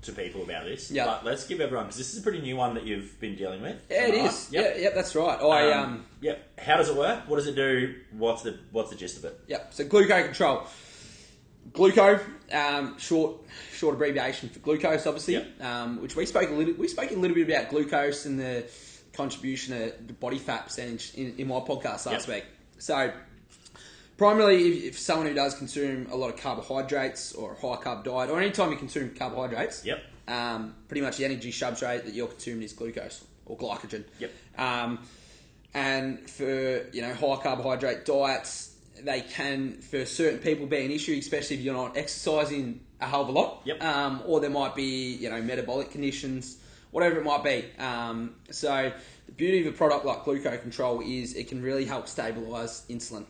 to people about this, yep. but let's give everyone, because this is a pretty new one that you've been dealing with. Yeah, it right? is. Yep. Yeah, yep, that's right. I um, um, yep. How does it work? What does it do? What's the what's the gist of it? Yep. So Gluco Control. Gluco, um, short short abbreviation for glucose, obviously. Yep. Um, which we spoke a little we spoke a little bit about glucose and the contribution of the body fat percentage in, in my podcast last yep. week. So primarily, if, if someone who does consume a lot of carbohydrates or a high-carb diet, or any time you consume carbohydrates, yep. um, pretty much the energy substrate that you're consuming is glucose or glycogen. Yep. Um, and for, you know, high-carbohydrate diets, they can, for certain people, be an issue, especially if you're not exercising a hell of a lot. Yep. Um, or there might be, you know, metabolic conditions, whatever it might be. Um, so the beauty of a product like Gluco Control is it can really help stabilise insulin.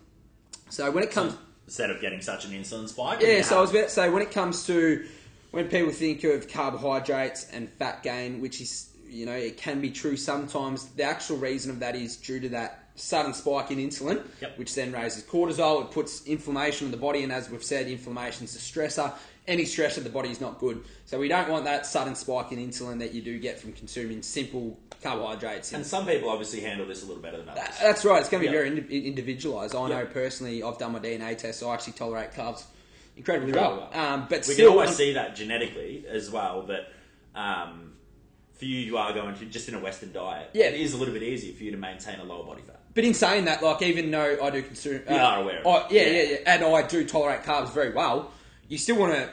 So when it comes... Instead of getting such an insulin spike? Yeah, so I was about to say, when it comes to... When people think of carbohydrates and fat gain, which is, you know, it can be true sometimes, the actual reason of that is due to that sudden spike in insulin, yep. which then raises cortisol. It puts inflammation in the body, and as we've said, inflammation is a stressor. Any stressor, the body is not good. So we don't want that sudden spike in insulin that you do get from consuming simple carbohydrates. And some people obviously handle this a little better than others. That's right. It's going to be yep. very ind- individualised. I yep. know personally, I've done my D N A test, so I actually tolerate carbs incredibly well. well. Um, but we still, can always I'm, see that genetically as well, but... Um, for you, you are going to just in a Western diet. Yeah, it is a little bit easier for you to maintain a lower body fat. But in saying that, like even though I do consume, uh, you are aware of I, it. Yeah, yeah, yeah, and I do tolerate carbs very well. You still want to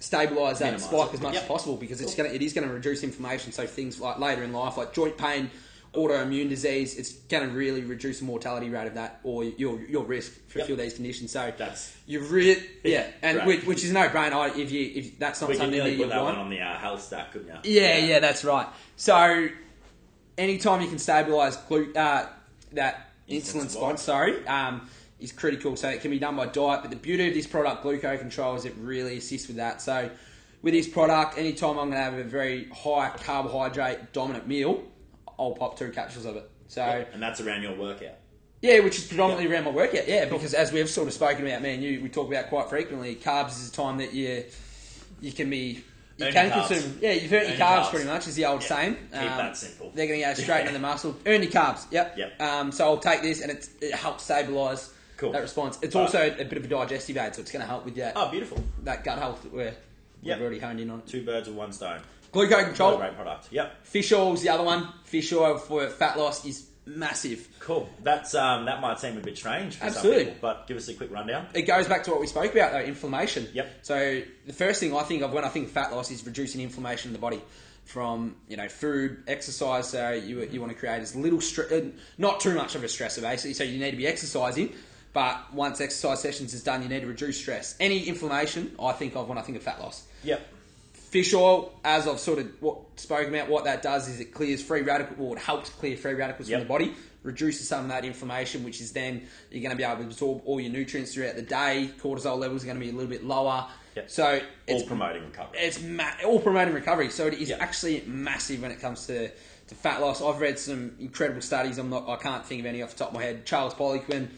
stabilise that spike as much yep. as possible because it's going it is going to reduce inflammation. So things like later in life, like joint pain, autoimmune disease, it's going to really reduce the mortality rate of that or your your risk for yep. a few of these conditions. So that's you really yeah, and right. which, which is no brainer if you if that's not we something really that you want. We could put that one on the uh, health stack, couldn't you? Yeah, yeah, yeah, that's right. So anytime you can stabilise glu- uh, that insulin, insulin spike, sorry, um, is critical. So it can be done by diet, but the beauty of this product, Gluco Control, is it really assists with that. So with this product, anytime I'm going to have a very high carbohydrate dominant meal, I'll pop two capsules of it. So, yep. And that's around your workout? Yeah, which is predominantly yep. around my workout, yeah. Because as we've sort of spoken about, me and you, we talk about quite frequently, carbs is a time that you you can be... You earn can consume... Yeah, you've earned earn your carbs, carbs pretty much, is the old yep. saying. Keep um, that simple. They're going to go straight into the muscle. Earn your carbs, yep. yep. Um, so I'll take this and it's, it helps stabilise cool. that response. It's also right. a bit of a digestive aid, so it's going to help with that... Oh, beautiful. That gut health that we're, yep. we've already honed in on. Two birds with one stone. Gluco Control. Great product. Yep. Fish oil is the other one. Fish oil for fat loss is massive. Cool. That's um, that might seem a bit strange for Absolutely. some people, but give us a quick rundown. It goes back to what we spoke about though, inflammation. Yep. So the first thing I think of when I think fat loss is reducing inflammation in the body from, you know, food, exercise. So you you want to create as little stress, not too much of a stressor basically. So you need to be exercising, but once exercise sessions is done, you need to reduce stress. Any inflammation I think of when I think of fat loss. Yep. Fish oil, as I've sort of spoken about, what that does is it clears free radicals, well, it helps clear free radicals yep. from the body, reduces some of that inflammation, which is then you're going to be able to absorb all your nutrients throughout the day. Cortisol levels are going to be a little bit lower. Yep. So all it's promoting recovery. It's ma- all promoting recovery. So it is yep. actually massive when it comes to, to fat loss. I've read some incredible studies. I'm not, I can't think of any off the top of my head. Charles Poliquin,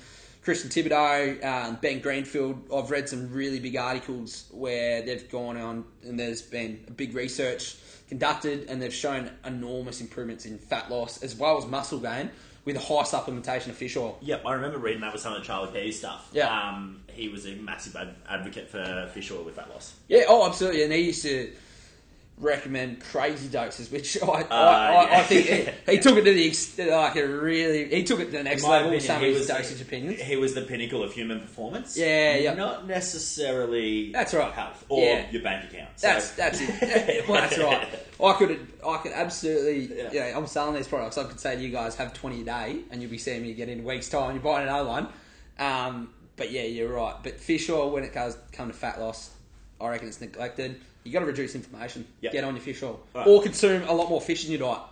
Christian Thibodeau, um, Ben Greenfield. I've read some really big articles where they've gone on and there's been big research conducted and they've shown enormous improvements in fat loss as well as muscle gain with a high supplementation of fish oil. Yep, I remember reading that with some of the Charlie P stuff. Yep. Um, he was a massive ad- advocate for fish oil with fat loss. Yeah, oh, absolutely. And he used to recommend crazy doses, which I, uh, I, I, yeah. I think he, he took it to the extent, like a really, he took it to the next level opinion, with some of his dosage the, opinions. He was the pinnacle of human performance. Yeah, yeah. Not necessarily that's right. health or yeah. your bank account. So. That's that's it. Well, that's right. I could I could absolutely, yeah. you know, I'm selling these products. I could say to you guys, have twenty a day and you'll be seeing me again in a week's time. You're buying another one. Um, but yeah, you're right. But fish oil, when it comes to fat loss, I reckon it's neglected. You got to reduce inflammation. Yep. Get on your fish oil. Right. Or consume a lot more fish in your diet.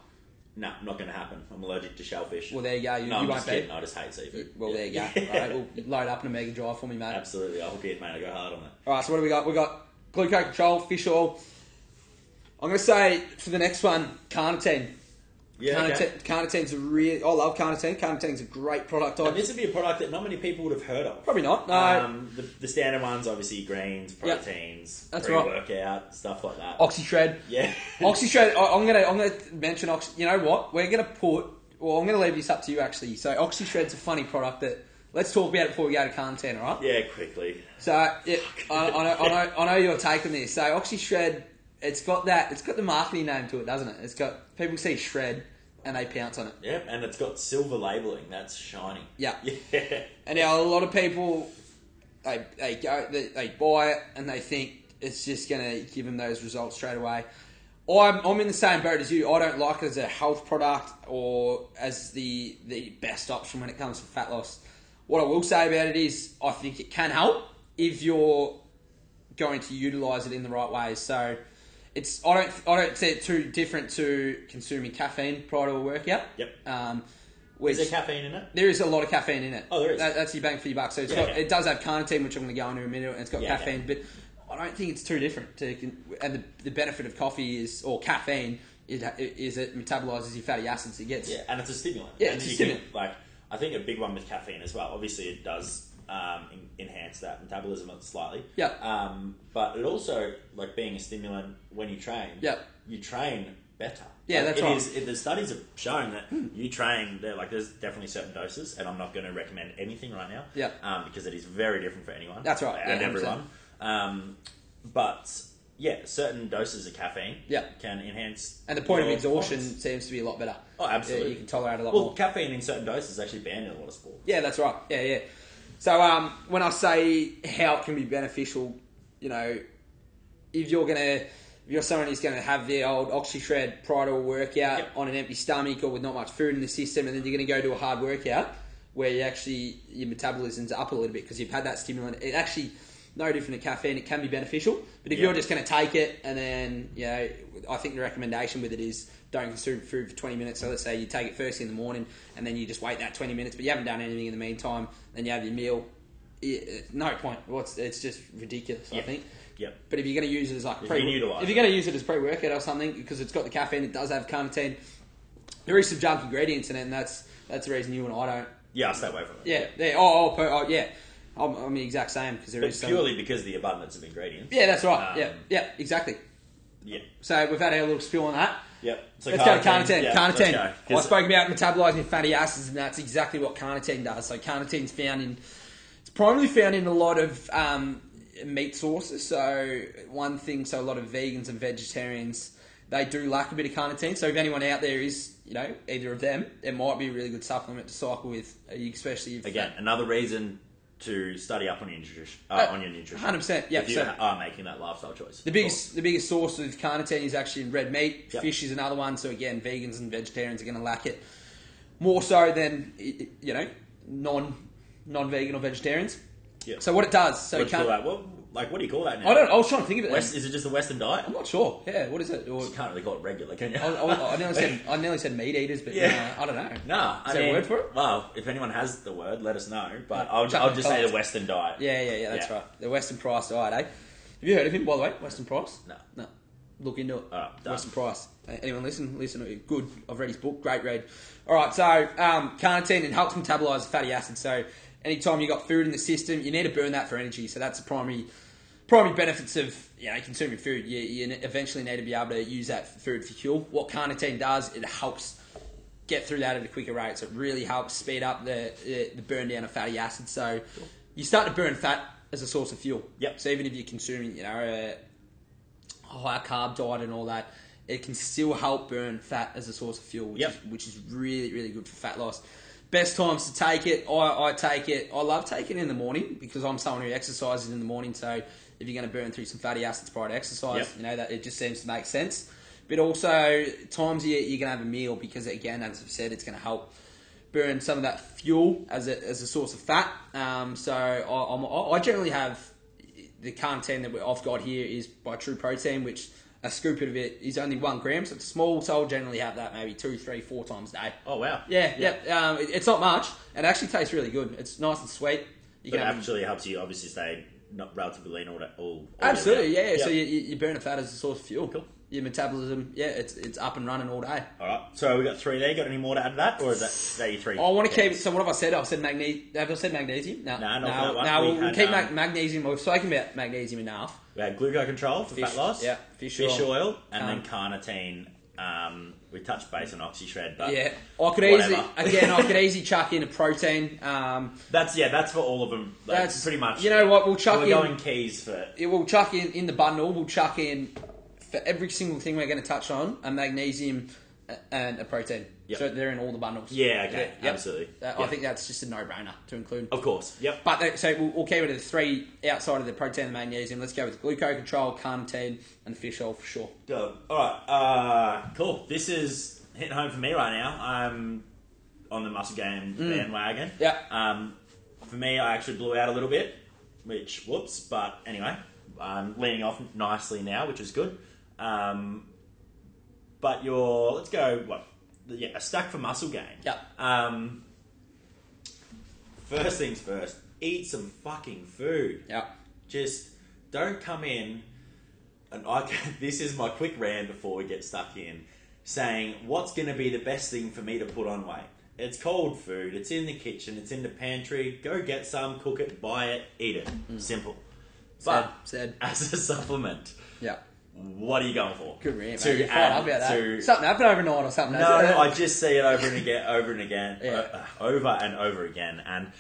No, nah, not going to happen. I'm allergic to shellfish. Well, there you go. You, no, you I'm won't just kidding. I just hate seafood. Well, yeah. there you go. Right. Well, load up an Omega Drive for me, mate. Absolutely. I'll hook it, mate. I go hard on that. All right, so what do we got? We got Gluco Control, fish oil. I'm going to say, for the next one, carnitine. Yeah, carnitine, okay. Carnitine's a real... I love carnitine. Carnitine's a great product. And this would be a product that not many people would have heard of. Probably not, no. Um, the, the standard ones, obviously, greens, proteins, yep. pre-workout, right. stuff like that. Oxyshred. Yeah. Oxyshred, I, I'm going to I'm gonna mention... Oxy, you know what? We're going to put... Well, I'm going to leave this up to you, actually. So, Oxyshred's a funny product that... Let's talk about it before we go to carnitine, all right? Yeah, quickly. So, yeah, I, I, know, I, know, I know your take on this. So, Oxyshred... It's got that. It's got the marketing name to it, doesn't it? It's got people see shred and they pounce on it. Yep, and it's got silver labelling. That's shiny. Yep. Yeah. And now a lot of people they they go they, they buy it and they think it's just going to give them those results straight away. I'm I'm in the same boat as you. I don't like it as a health product or as the the best option when it comes to fat loss. What I will say about it is I think it can help if you're going to utilise it in the right ways. So. It's I don't I don't see it too different to consuming caffeine prior to a workout. Yep. Um, which, is there caffeine in it? There is a lot of caffeine in it. Oh, there is. That, that's your bang for your buck. So it's yeah, got, yeah. it does have carnitine, which I'm going to go into in a minute, and it's got yeah, caffeine. Yeah. But I don't think it's too different. To, and the, the benefit of coffee is or caffeine is, is it metabolises your fatty acids. It gets yeah, and it's a stimulant. Yeah, and it's a stimulant. Can, like I think a big one with caffeine as well. Obviously, it does um, in- enhance that metabolism slightly. Yeah. Um, but it also, like being a stimulant when you train, yeah. you train better. Yeah, like that's it right. Is, it, the studies have shown that hmm. you train, like there's definitely certain doses, and I'm not going to recommend anything right now yeah. um, because it is very different for anyone. That's right. And yeah, everyone. Um, but... yeah, certain doses of caffeine yeah. can enhance... And the point of exhaustion performance. Seems to be a lot better. Oh, absolutely. You can tolerate a lot well, more. Well, caffeine in certain doses is actually banned in a lot of sport. Yeah, that's right. Yeah, yeah. So um, when I say how it can be beneficial, you know, if you're going to... if you're someone who's going to have the old OxyShred prior to a workout yep. on an empty stomach or with not much food in the system, and then you're going to go do a hard workout where you actually... your metabolism's up a little bit because you've had that stimulant. It actually... no different to caffeine, it can be beneficial. But if yep. you're just going to take it and then, you know, I think the recommendation with it is don't consume food for twenty minutes. So let's say you take it first in the morning and then you just wait that twenty minutes, but you haven't done anything in the meantime, then you have your meal. It, no point. What's It's just ridiculous, yep. I think. Yep. But if you're going to use it as like... Pre- you if you're going to use it as pre-workout or something, because it's got the caffeine, it does have carnitine, there is some junk ingredients in it, and that's that's the reason you and I don't... Yeah, I stay away from it. Yeah. yeah. yeah. Oh, oh, per, oh, yeah. I'm, I'm the exact same because there but is purely some... because of the abundance of ingredients. Yeah, that's right. Um, yeah, yeah, exactly. Yeah. So we've had our little spill on that. Yep. So let's carnitine, go to carnitine. Yeah, carnitine. Well, I spoke about metabolizing fatty acids, and that's exactly what carnitine does. So carnitine's found in, it's primarily found in a lot of um, meat sources. So one thing, so a lot of vegans and vegetarians, they do lack a bit of carnitine. So if anyone out there is, you know, either of them, it might be a really good supplement to cycle with, especially if... Again, that, another reason... to study up on your nutrition, uh, uh, on your nutrition, hundred percent. Yeah, if you so are making that lifestyle choice. The biggest, the biggest source of carnitine is actually in red meat. Yep. Fish is another one. So again, vegans and vegetarians are going to lack it more so than, you know, non non vegan or vegetarians. Yeah. So what it does, so what, that? What, like what do you call that now? I don't. I was trying to think of it. West, is it just the Western diet? I'm not sure. Yeah, what is it? Or, you can't really call it regular, can you? I, I, I nearly said I nearly said meat eaters, but yeah. uh, I don't know. No, is I there mean, a word for it? Well, if anyone has the word, let us know. But I'll, I'll just say the Western diet. Yeah, yeah, yeah. That's yeah. right. The Western Price diet, eh? Have you heard of him, by the way? Western Price? No, no. Look into it. All right, Western Price. Anyone listen? Listen to it. Good. I've read his book. Great read. All right. So um, carnitine, it helps metabolize fatty acid. So anytime you got food in the system, you need to burn that for energy. So that's the primary primary benefits of, you know, consuming food. You, you eventually need to be able to use that food for fuel. What carnitine does, it helps get through that at a quicker rate. So it really helps speed up the the, the burn down of fatty acids. So you start to burn fat as a source of fuel. Yep. So even if you're consuming, you know, a higher carb diet and all that, it can still help burn fat as a source of fuel, which, yep. is, which is really, really good for fat loss. Best times to take it, I, I take it, I love taking it in the morning because I'm someone who exercises in the morning, so if you're going to burn through some fatty acids prior to exercise, yep. you know, that it just seems to make sense. But also, times you, you're going to have a meal because, again, as I've said, it's going to help burn some of that fuel as a, as a source of fat. Um, so I, I'm, I generally have the carnitine that I've got here is by True Protein, which... a scoop of it is only one gram, so it's small, so I'll generally have that maybe two, three, four times a day. Oh, wow. Yeah, yeah. yeah. Um, it, it's not much, and it actually tastes really good. It's nice and sweet. You but can it actually helps you obviously stay not relatively lean all day. All, all Absolutely, day. yeah. Yep. So you, you burn the fat as a source of fuel. Cool. Your metabolism, yeah, it's it's up and running all day. All right. So we got three there. Got any more to add to that, or is that, is that your three? I want to keep. So what have I said? I've said magnesium. Have I said magnesium? No, no, no. no, no we we'll had, keep um, magnesium. We've spoken about magnesium enough. We had gluco control for fish, fat loss. Yeah, fish oil, fish oil and um, then carnitine. Um, we touched base on OxyShred, but yeah, I could whatever. easily again. I could easily chuck in a protein. Um, that's yeah, that's for all of them. Like, that's pretty much. You know what? We'll chuck. We're in, going keys for. It, we'll chuck in in the bundle. We'll chuck in. For every single thing we're going to touch on, a magnesium and a protein. Yep. So they're in all the bundles. Yeah, okay, yep. absolutely. Yep. I think that's just a no-brainer to include. Of course, yep. But they, so we'll, we'll keep it at the three outside of the protein and magnesium. Let's go with gluco control, carnitine, and fish oil for sure. All right, uh, cool. This is hitting home for me right now. I'm on the muscle game mm. bandwagon. Yeah. Um, for me, I actually blew out a little bit, which, whoops. But anyway, I'm leaning off nicely now, which is good. Um, but your let's go what yeah a stack for muscle gain. Yeah. Um. First things first, eat some fucking food. Yeah. Just don't come in, and I this is my quick rant before we get stuck in saying what's going to be the best thing for me to put on weight. It's cold food. It's in the kitchen. It's in the pantry. Go get some, cook it, buy it, eat it. Mm. Simple. But sad, sad. As a supplement, yeah. What are you going for? Good read, to mate. Add about that. To... Something happened overnight or something. No, no, I just see it over and again, over and again, yeah. uh, over and over again. And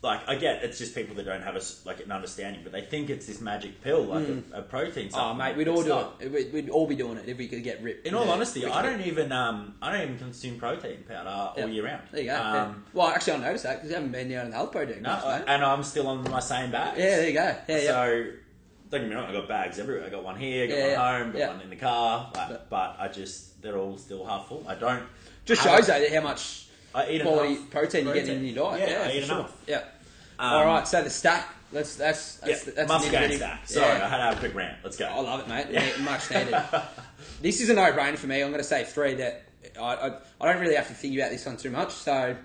like, I get it's just people that don't have a, like an understanding, but they think it's this magic pill, like mm. a, a protein supplement. Oh, mate, we'd all do not... it. We'd, we'd all be doing it if we could get ripped. In all honesty, I don't even um, I don't even consume protein powder yep. all year round. There you go. Um, well, actually, I noticed that because you haven't been down in the health project. No, much, mate. And I'm still on my same bags. Yeah, there you go. Yeah, so. Yep. Don't get me wrong, I got bags everywhere. I got one here, got yeah, one home, got yeah. one in the car. But, but I just, they're all still half full. I don't. Just shows though how much I eat quality protein, protein you're getting in your diet. Yeah, yeah I eat enough. Sure. Yeah. Um, all right, so the stack. Let's that's that's, yeah, that's must go stack. Sorry, yeah. I had to have a quick rant. Let's go. I love it, mate. Yeah. Much needed. This is a no-brainer for me. I'm going to say three that I, I I don't really have to think about this one too much. So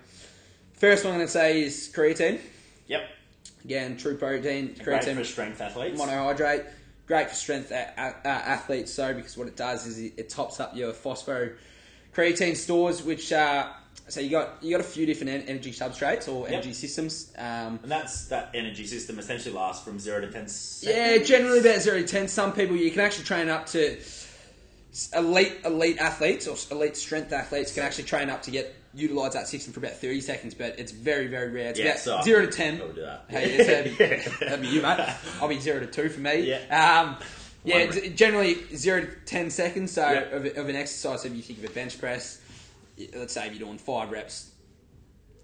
first one I'm going to say is creatine. Yep. Again, true protein, creatine. Great for strength athletes. Monohydrate. Great for strength a- a- athletes, so because what it does is it, it tops up your phosphocreatine stores, which uh, so you got you got a few different energy substrates or energy yep. systems. Um, and that's that energy system essentially lasts from zero to ten seconds. Yeah, generally about zero to ten. Some people you can actually train up to elite elite athletes or elite strength athletes can actually train up to get. Utilize that system for about thirty seconds, but it's very, very rare. It's yeah, about so zero to ten. I would do that. Hey, it's, um, yeah. That'd be you, mate. I'll be zero to two for me. Yeah, um, yeah. Wondering. Generally zero to ten seconds. So yep. of, of an exercise, so if you think of a bench press, let's say if you're doing five reps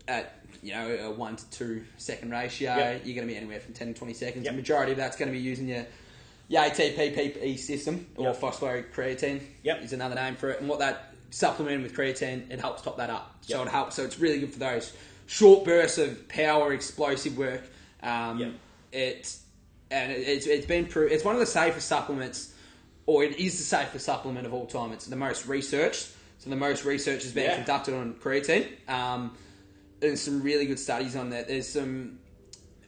at you know a one to two second ratio, yep. you're going to be anywhere from ten to twenty seconds. Yep. The majority of that's going to be using your your A T P P E system or yep. phosphocreatine. Yep, is another name for it, and what that. Supplemented with creatine, it helps top that up. Yep. So it helps. So it's really good for those short bursts of power, explosive work. Um, yep. It's and it, it's it's been proved. It's one of the safest supplements, or it is the safest supplement of all time. It's the most researched. So the most research has been yeah. conducted on creatine. Um, there's some really good studies on that. There's some.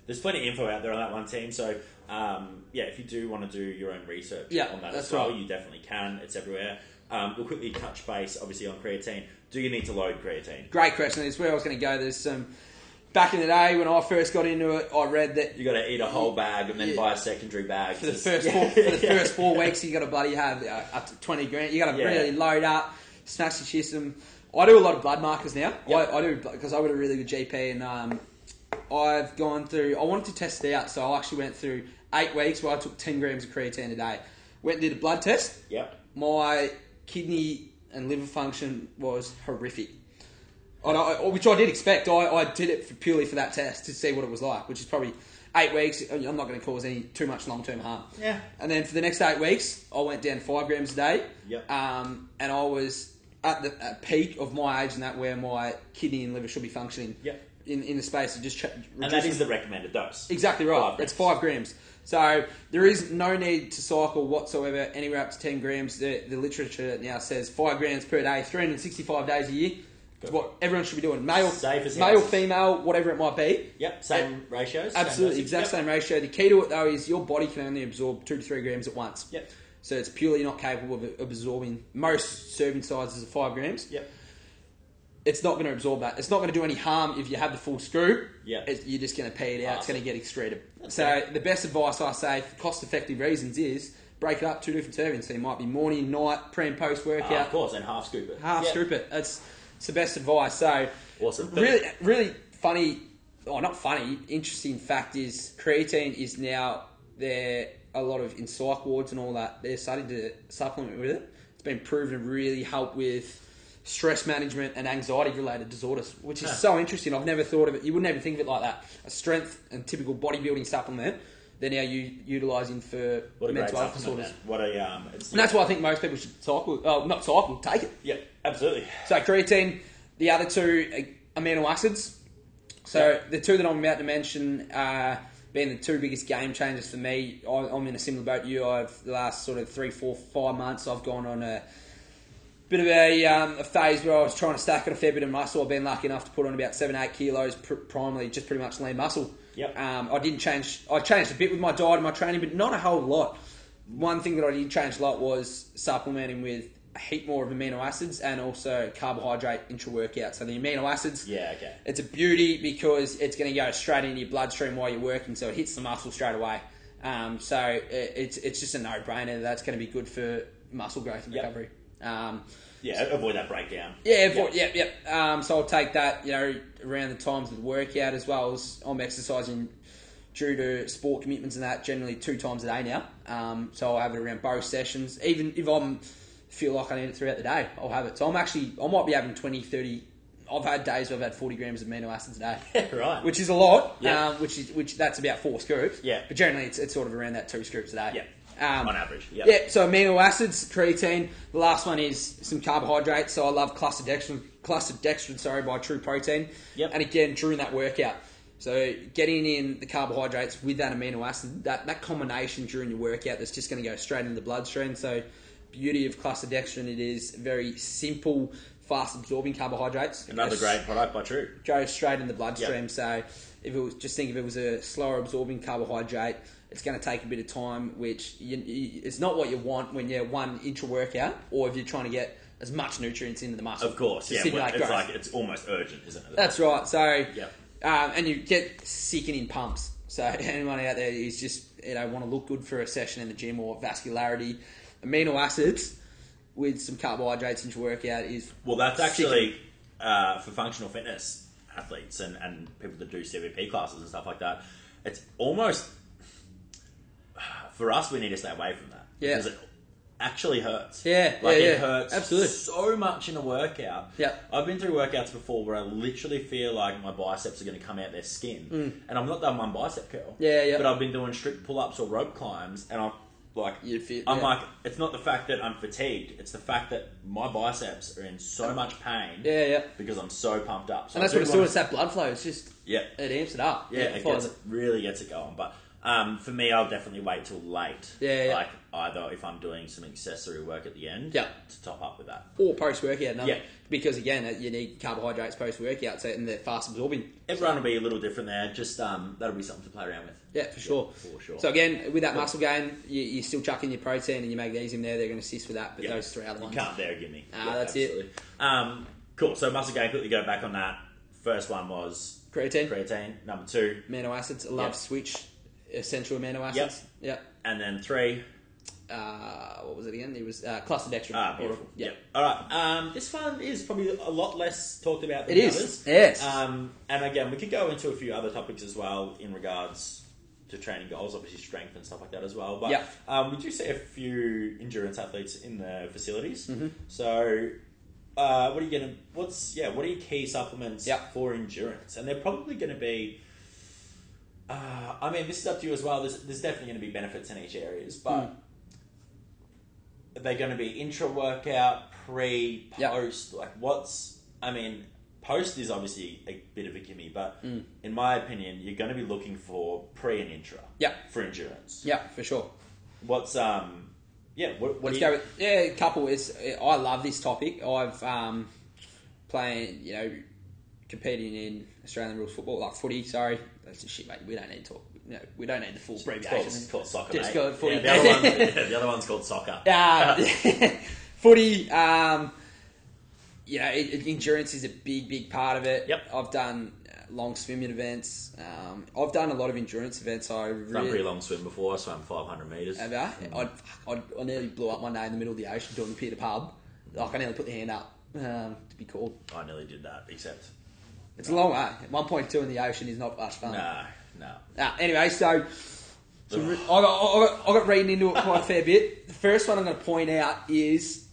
There's plenty of info out there on that one, team. So. Um, yeah, if you do want to do your own research yeah, on that as well, right. you definitely can. It's everywhere. Um, we'll quickly touch base, obviously, on creatine. Do you need to load creatine? Great question. It's where I was going to go. There's some... Back in the day, when I first got into it, I read that... you got to eat a whole bag and then yeah. buy a secondary bag. For the first yeah. four, for the first four weeks, you got to bloody have uh, up to twenty grand. You got to yeah. really load up, smash your system. I do a lot of blood markers now. Yep. I, I do, because I got a really good G P and um, I've gone through... I wanted to test it out, so I actually went through... Eight weeks where I took ten grams of creatine a day. Went and did a blood test. Yep. My kidney and liver function was horrific. And I, which I did expect. I, I did it for purely for that test to see what it was like, which is probably eight weeks. I'm not going to cause any too much long-term harm. Yeah. And then for the next eight weeks, I went down five grams a day. Yep. Um, and I was at the at peak of my age and that where my kidney and liver should be functioning. Yep. In, in the space of just... Tra- and that is the recommended dose. Exactly right. It's five grams. So there is no need to cycle whatsoever, anywhere up to ten grams. The, the literature now says five grams per day, three hundred sixty-five days a year. It's what everyone should be doing. Male, male, female, whatever it might be. Yep, same and, ratios. Absolutely, same exact yep. same ratio. The key to it, though, is your body can only absorb two to three grams at once. Yep. So it's purely not capable of absorbing most serving sizes of five grams. Yep. It's not going to absorb that. It's not going to do any harm if you have the full scoop. Yeah. You're just going to pee it out. Awesome. It's going to get excreted. That's so it. The best advice I say for cost-effective reasons is break it up two different servings. So you might be morning, night, pre and post workout. Uh, of course, and half scoop it. Half yep. scoop it. It's, it's the best advice. So awesome. Really, really funny, or not funny, interesting fact is creatine is now there. A lot of in psych wards and all that. They're starting to supplement with it. It's been proven to really help with stress management and anxiety-related disorders, which is huh. so interesting. I've never thought of it. You wouldn't ever think of it like that. A strength and typical bodybuilding supplement, they're now u- utilising for what mental health disorders. What a, um, it's and that's why I think most people should cycle. Oh, not cycle, take it. Yeah, absolutely. So creatine, the other two uh, amino acids. So yeah. the two that I'm about to mention are being the two biggest game changers for me. I, I'm in a similar boat to you. I've the last sort of three, four, five months, I've gone on a... bit of a, um, a phase where I was trying to stack on a fair bit of muscle. I've been lucky enough to put on about seven, eight kilos, pr- primarily just pretty much lean muscle. Yep. Um, I didn't change. I changed a bit with my diet and my training, but not a whole lot. One thing that I did change a lot was supplementing with a heap more of amino acids and also carbohydrate intra-workout. So the amino acids, yeah, okay. It's a beauty because it's going to go straight into your bloodstream while you're working, so it hits the muscle straight away. Um, so it, it's it's just a no-brainer. That's going to be good for muscle growth and yep. recovery. Um, yeah, so, avoid that breakdown. Yeah, avoid, yep, yep. yep. Um, so I'll take that, you know, around the times of the workout as well as I'm exercising due to sport commitments and that, generally two times a day now. Um, so I'll have it around both sessions. Even if I'm feel like I need it throughout the day, I'll have it. So I'm actually, I might be having twenty, thirty, I've had days where I've had forty grams of amino acids a day. Right. Which is a lot, yeah. um, which is which. that's about four scoops. Yeah. But generally it's it's sort of around that two scoops a day. Yeah. Um, on average. Yep. Yeah, so amino acids, creatine. The last one is some carbohydrates. So I love Cluster Dextrin, Cluster Dextrin sorry, by True Protein. Yep. And again, during that workout. So getting in the carbohydrates with that amino acid, that, that combination during your workout that's just going to go straight into the bloodstream. So beauty of Cluster Dextrin, it is very simple, fast-absorbing carbohydrates. Another goes, great product by True. Goes straight in the bloodstream. Yep. So if it was, just think if it was a slower-absorbing carbohydrate, it's going to take a bit of time, which you, you, it's not what you want when you're one intra-workout or if you're trying to get as much nutrients into the muscle. Of course, yeah. Well, it's, like, it's almost urgent, isn't it? That's right. So, yep. um, and you get sickening pumps. So anyone out there who's just, you know, want to look good for a session in the gym or vascularity, amino acids with some carbohydrates into workout is well, that's actually uh, for functional fitness athletes and, and people that do C B P classes and stuff like that. It's almost... For us, we need to stay away from that. Yeah. Because it actually hurts. Yeah. Like, yeah, yeah. It hurts Absolutely. so much in a workout. Yeah. I've been through workouts before where I literally feel like my biceps are going to come out their skin. Mm. And I've not done one bicep curl. Yeah, yeah. But I've been doing strict pull-ups or rope climbs, and I've Like, fit, I'm yeah. like, it's not the fact that I'm fatigued, it's the fact that my biceps are in so much pain yeah, yeah. because I'm so pumped up. So and that's what it's doing, it's that blood flow, it's just, yeah. it amps it up. Yeah, it, it gets, really gets it going. But um, for me, I'll definitely wait till late. Yeah, yeah. Like, either if I'm doing some accessory work at the end yeah. to top up with that. Or post-workout, no? Yeah. Because again, you need carbohydrates post-workout, so they're fast absorbing. Everyone will be a little different there, just um, that'll be something to play around with. Yeah, for sure. Yeah, for sure. So again, with that muscle gain, you, you still chuck in your protein and your magnesium there, they're going to assist with that, but yeah. those three other ones. You can't there give me. Ah, yeah, that's absolutely. it. Um, cool, so muscle gain, quickly go back on that. First one was... Creatine. Creatine. Number two. Amino acids, I love yep. switch, essential amino acids. Yep. yep. And then three... Uh, what was it again? It was uh, Cluster Dextrin. Ah, beautiful. Yeah. Yep. All right. Um, this one is probably a lot less talked about than it is. others. Yes. Um, and again, we could go into a few other topics as well in regards to training goals, obviously strength and stuff like that as well. But yep. um, we do see a few endurance athletes in the facilities. Mm-hmm. So, uh, what are you going to? What's yeah? What are your key supplements yep. for endurance? And they're probably going to be. Uh, I mean, this is up to you as well. There's, there's definitely going to be benefits in each areas, but. Mm. Are they going to be intra-workout, pre, post? Yep. Like what's... I mean, post is obviously a bit of a gimme, but mm. in my opinion, you're going to be looking for pre and intra yep. for endurance. Yeah, for sure. What's... um, Yeah, what, what Let's do you... go with... Yeah, a couple is... I love this topic. I've um, playing, you know, competing in Australian rules football, like footy, sorry. That's a shit, mate. We don't need to talk. No, we don't need the full abbreviation. It's, it's called soccer, mate. It's called footy. Yeah, the, other one, yeah, the other one's called soccer. Um, footy, um, you know, it, endurance is a big, big part of it. Yep. I've done long swimming events. Um, I've done a lot of endurance events. I really, done a pretty long swim before. I swam five hundred metres. Have you? Mm. I, I, I nearly blew up one day in the middle of the ocean doing the pier to pub. Like, I nearly put the hand up um, to be called. I nearly did that, except... It's no. a long way. one point two in the ocean is not much fun. No. No. Nah, anyway, so, so I, got, I, got, I got reading into it quite a fair bit. The first one I'm going to point out is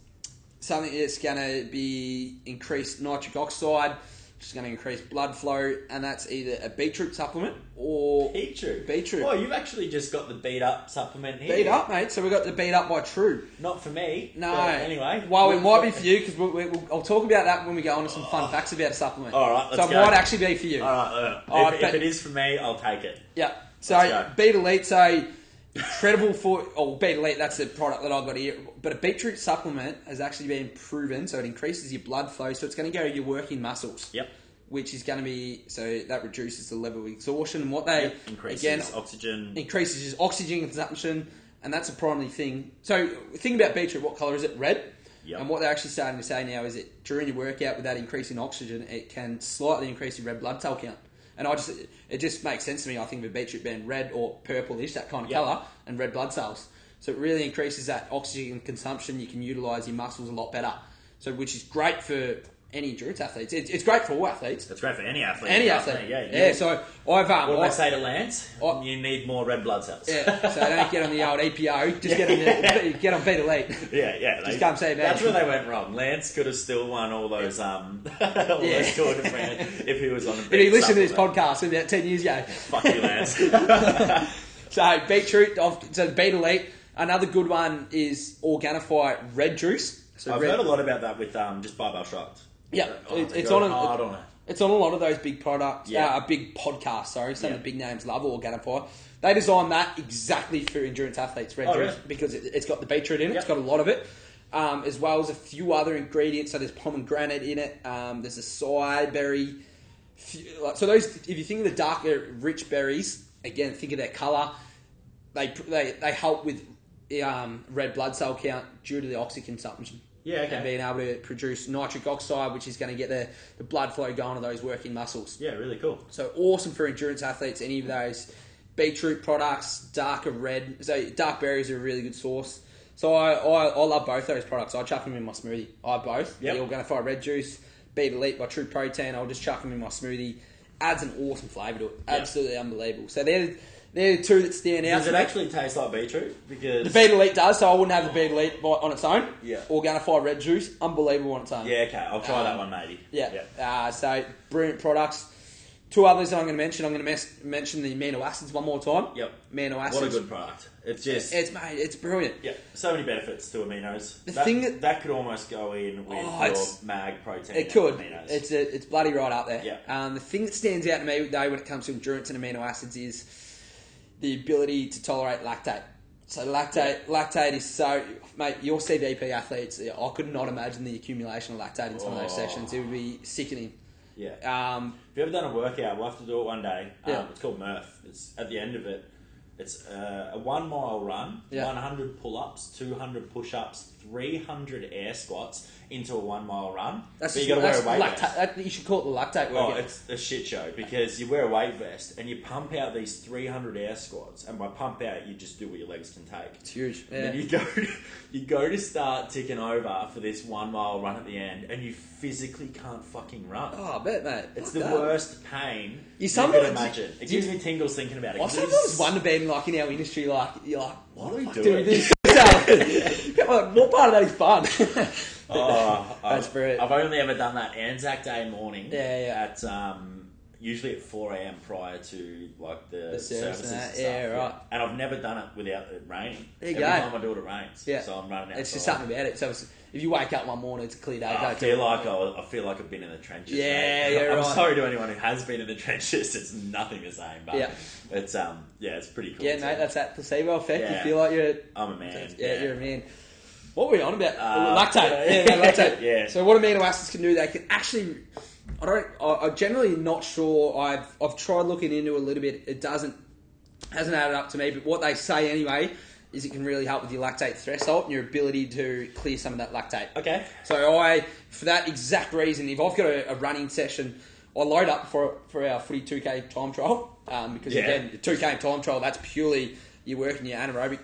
something that's going to be increased nitric oxide, which is going to increase blood flow, and that's either a beetroot supplement or... Beetroot? Beetroot. Oh, you've actually just got the Beet Up supplement here. Beet Up, mate. So we got the Beet Up by True. Not for me. No. Anyway. Well, it might be for you, because we'll, we'll, I'll talk about that when we go on to some fun facts about a supplement. All right, let's go. So it go. might actually be for you. All right, all right. If, right, if it is for me, I'll take it. Yeah. So Beet Elite, so incredible for... Oh, Beet Elite, that's the product that I've got here. But a beetroot supplement has actually been proven, so it increases your blood flow, so it's going to go your working muscles. Yep. Which is going to be, so that reduces the level of exhaustion. And what they, yep. increases again... oxygen. Increases oxygen consumption, and that's a primary thing. So, think about beetroot. What colour is it? Red? Yep. And what they're actually starting to say now is that during your workout, with that increase in oxygen, it can slightly increase your red blood cell count. And I just, it just makes sense to me. I think of a beetroot being red or purplish, that kind of yep. colour, and red blood cells. So it really increases that oxygen consumption. You can utilise your muscles a lot better. So which is great for any endurance athletes. It's, it's great for all athletes. It's great for any athlete. Any athlete. athlete. Yeah, yeah. yeah. So I've um, what do I say to Lance? I, you need more red blood cells. Yeah. So don't get on the old E P O. Just yeah. get on the, get on Beet Elite. Yeah, yeah. Just they, come see me. That's where they went wrong. Lance could have still won all those yeah. um all yeah. those Tour de France if he was on. A if he listened to this podcast about ten years ago. Fuck you, Lance. So beetroot. So Beet Elite. Another good one is Organifi red juice. So I've red, heard a lot about that with um, just barbell shots. Yeah, oh, it's, it's on a, hard on it. It's on a lot of those big products, yeah. uh, big podcasts, sorry. Some yeah. of the big names love Organifi. They designed that exactly for endurance athletes, red oh, juice, really? Because it, it's got the beetroot in it. Yep. It's got a lot of it, um, as well as a few other ingredients. So there's pomegranate in it. Um, there's a acai berry. Few, like, so those, if you think of the darker, rich berries, again, think of their colour. They they they help with um, red blood cell count due to the oxy consumption. Yeah, okay. And being able to produce nitric oxide, which is going to get the, the blood flow going to those working muscles. Yeah, really cool. So awesome for endurance athletes, any of those beetroot products, darker red. So dark berries are a really good source. So I, I, I love both those products. I chuck them in my smoothie. I both. Yep. The Organifi red juice, Beet Elite by True Protein, I'll just chuck them in my smoothie. Adds an awesome flavour to it. Absolutely yep. unbelievable. So they're... They're the two that stand out. Does it actually taste like beetroot? Because the Beet Elite does, so I wouldn't have the Beet Elite on its own. Yeah. Organifi red juice, unbelievable on its own. Yeah, okay. I'll try um, that one maybe. Yeah. yeah. Uh, so, brilliant products. Two others that I'm going to mention. I'm going to mes- mention the amino acids one more time. Yep. Amino acids. What a good product. It's just... It's, mate, it's brilliant. Yeah. So many benefits to aminos. The that, thing that... That could almost go in with oh, your mag protein. It could. Aminos. It's a, it's bloody right up there. Yeah. Um, the thing that stands out to me though when it comes to endurance and amino acids is... the ability to tolerate lactate. So lactate, yeah. lactate is so, mate. Your C B P athletes, I could not imagine the accumulation of lactate in some oh. of those sessions. It would be sickening. Yeah. Um, if you ever done a workout, we'll have to do it one day. Yeah. Um, it's called Murph. It's at the end of it. It's uh, a one mile run, yeah. one hundred pull-ups, two hundred push-ups, three hundred air squats into a one mile run. That's but you got to wear a weight lacta- vest. That, you should call it the lactate workout. Oh, it's a shit show because you wear a weight vest and you pump out these three hundred air squats, and by pump out you just do what your legs can take. It's huge. Yeah. And then you go, to, you go to start ticking over for this one mile run at the end, and you physically can't fucking run. Oh, I bet, mate. It's the that. worst pain you, you can imagine. It gives you, me tingles thinking about it. I sometimes wonder, Ben. Like in our industry, like you're like, what are we doing? This? What part of that is fun? oh, That's I've, I've only ever done that Anzac Day morning. Yeah, yeah. At um, usually at four a.m. prior to like the, the service services. And, and stuff. Yeah, right. Yeah. And I've never done it without it raining. There you Every go. time I do it, it rains. Yeah. So I'm running out. It's just something about it. So it's, if you wake up one morning, it's a clear day. Oh, I feel like I, I feel like I've been in the trenches. Yeah, mate. yeah. I'm right. sorry to anyone who has been in the trenches. It's nothing the same, but yeah. it's um, yeah, it's pretty cool. Yeah, too. mate, that's that placebo effect. Yeah. You feel like you're. I'm a man. Yeah, yeah, you're a man. What were we on about? Uh, lactate. Yeah, yeah lactate. yeah. So what amino acids can do? They can actually. I don't. I, I'm generally not sure. I've I've tried looking into it a little bit. It doesn't hasn't added up to me. But what they say anyway. Is it can really help with your lactate threshold and your ability to clear some of that lactate. Okay. So I, for that exact reason, if I've got a, a running session, I load up for for our footy two K time trial um, because yeah. again, the two K time trial that's purely you're working your anaerobic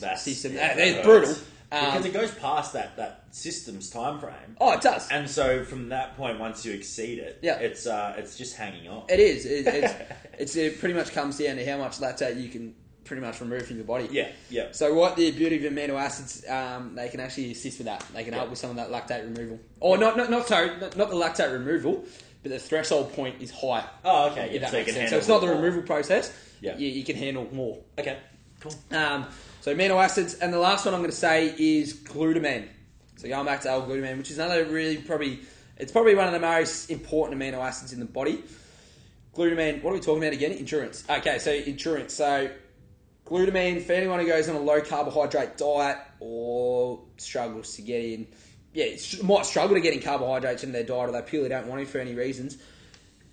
that's, system. Yeah, that it's brutal um, because it goes past that that system's time frame. Oh, it does. And so from that point, once you exceed it, yeah. it's uh, it's just hanging on. It is. It, it's, it's it pretty much comes down to how much lactate you can. Pretty much removed from your body. Yeah, yeah. So what the beauty of amino acids, um, they can actually assist with that. They can yeah. help with some of that lactate removal. Or not, not, not sorry, not, not the lactate removal, but the threshold point is higher. Oh, okay. If yeah, that so makes sense. So it's not the more. removal process. Yeah. You, you can handle more. Okay, cool. Um, so amino acids, and the last one I'm going to say is glutamine. So going back to L-glutamine, which is another really probably, it's probably one of the most important amino acids in the body. Glutamine. What are we talking about again? Endurance. Okay, so endurance. So glutamine, for anyone who goes on a low carbohydrate diet or struggles to get in, yeah, might struggle to get in carbohydrates in their diet or they purely don't want it for any reasons,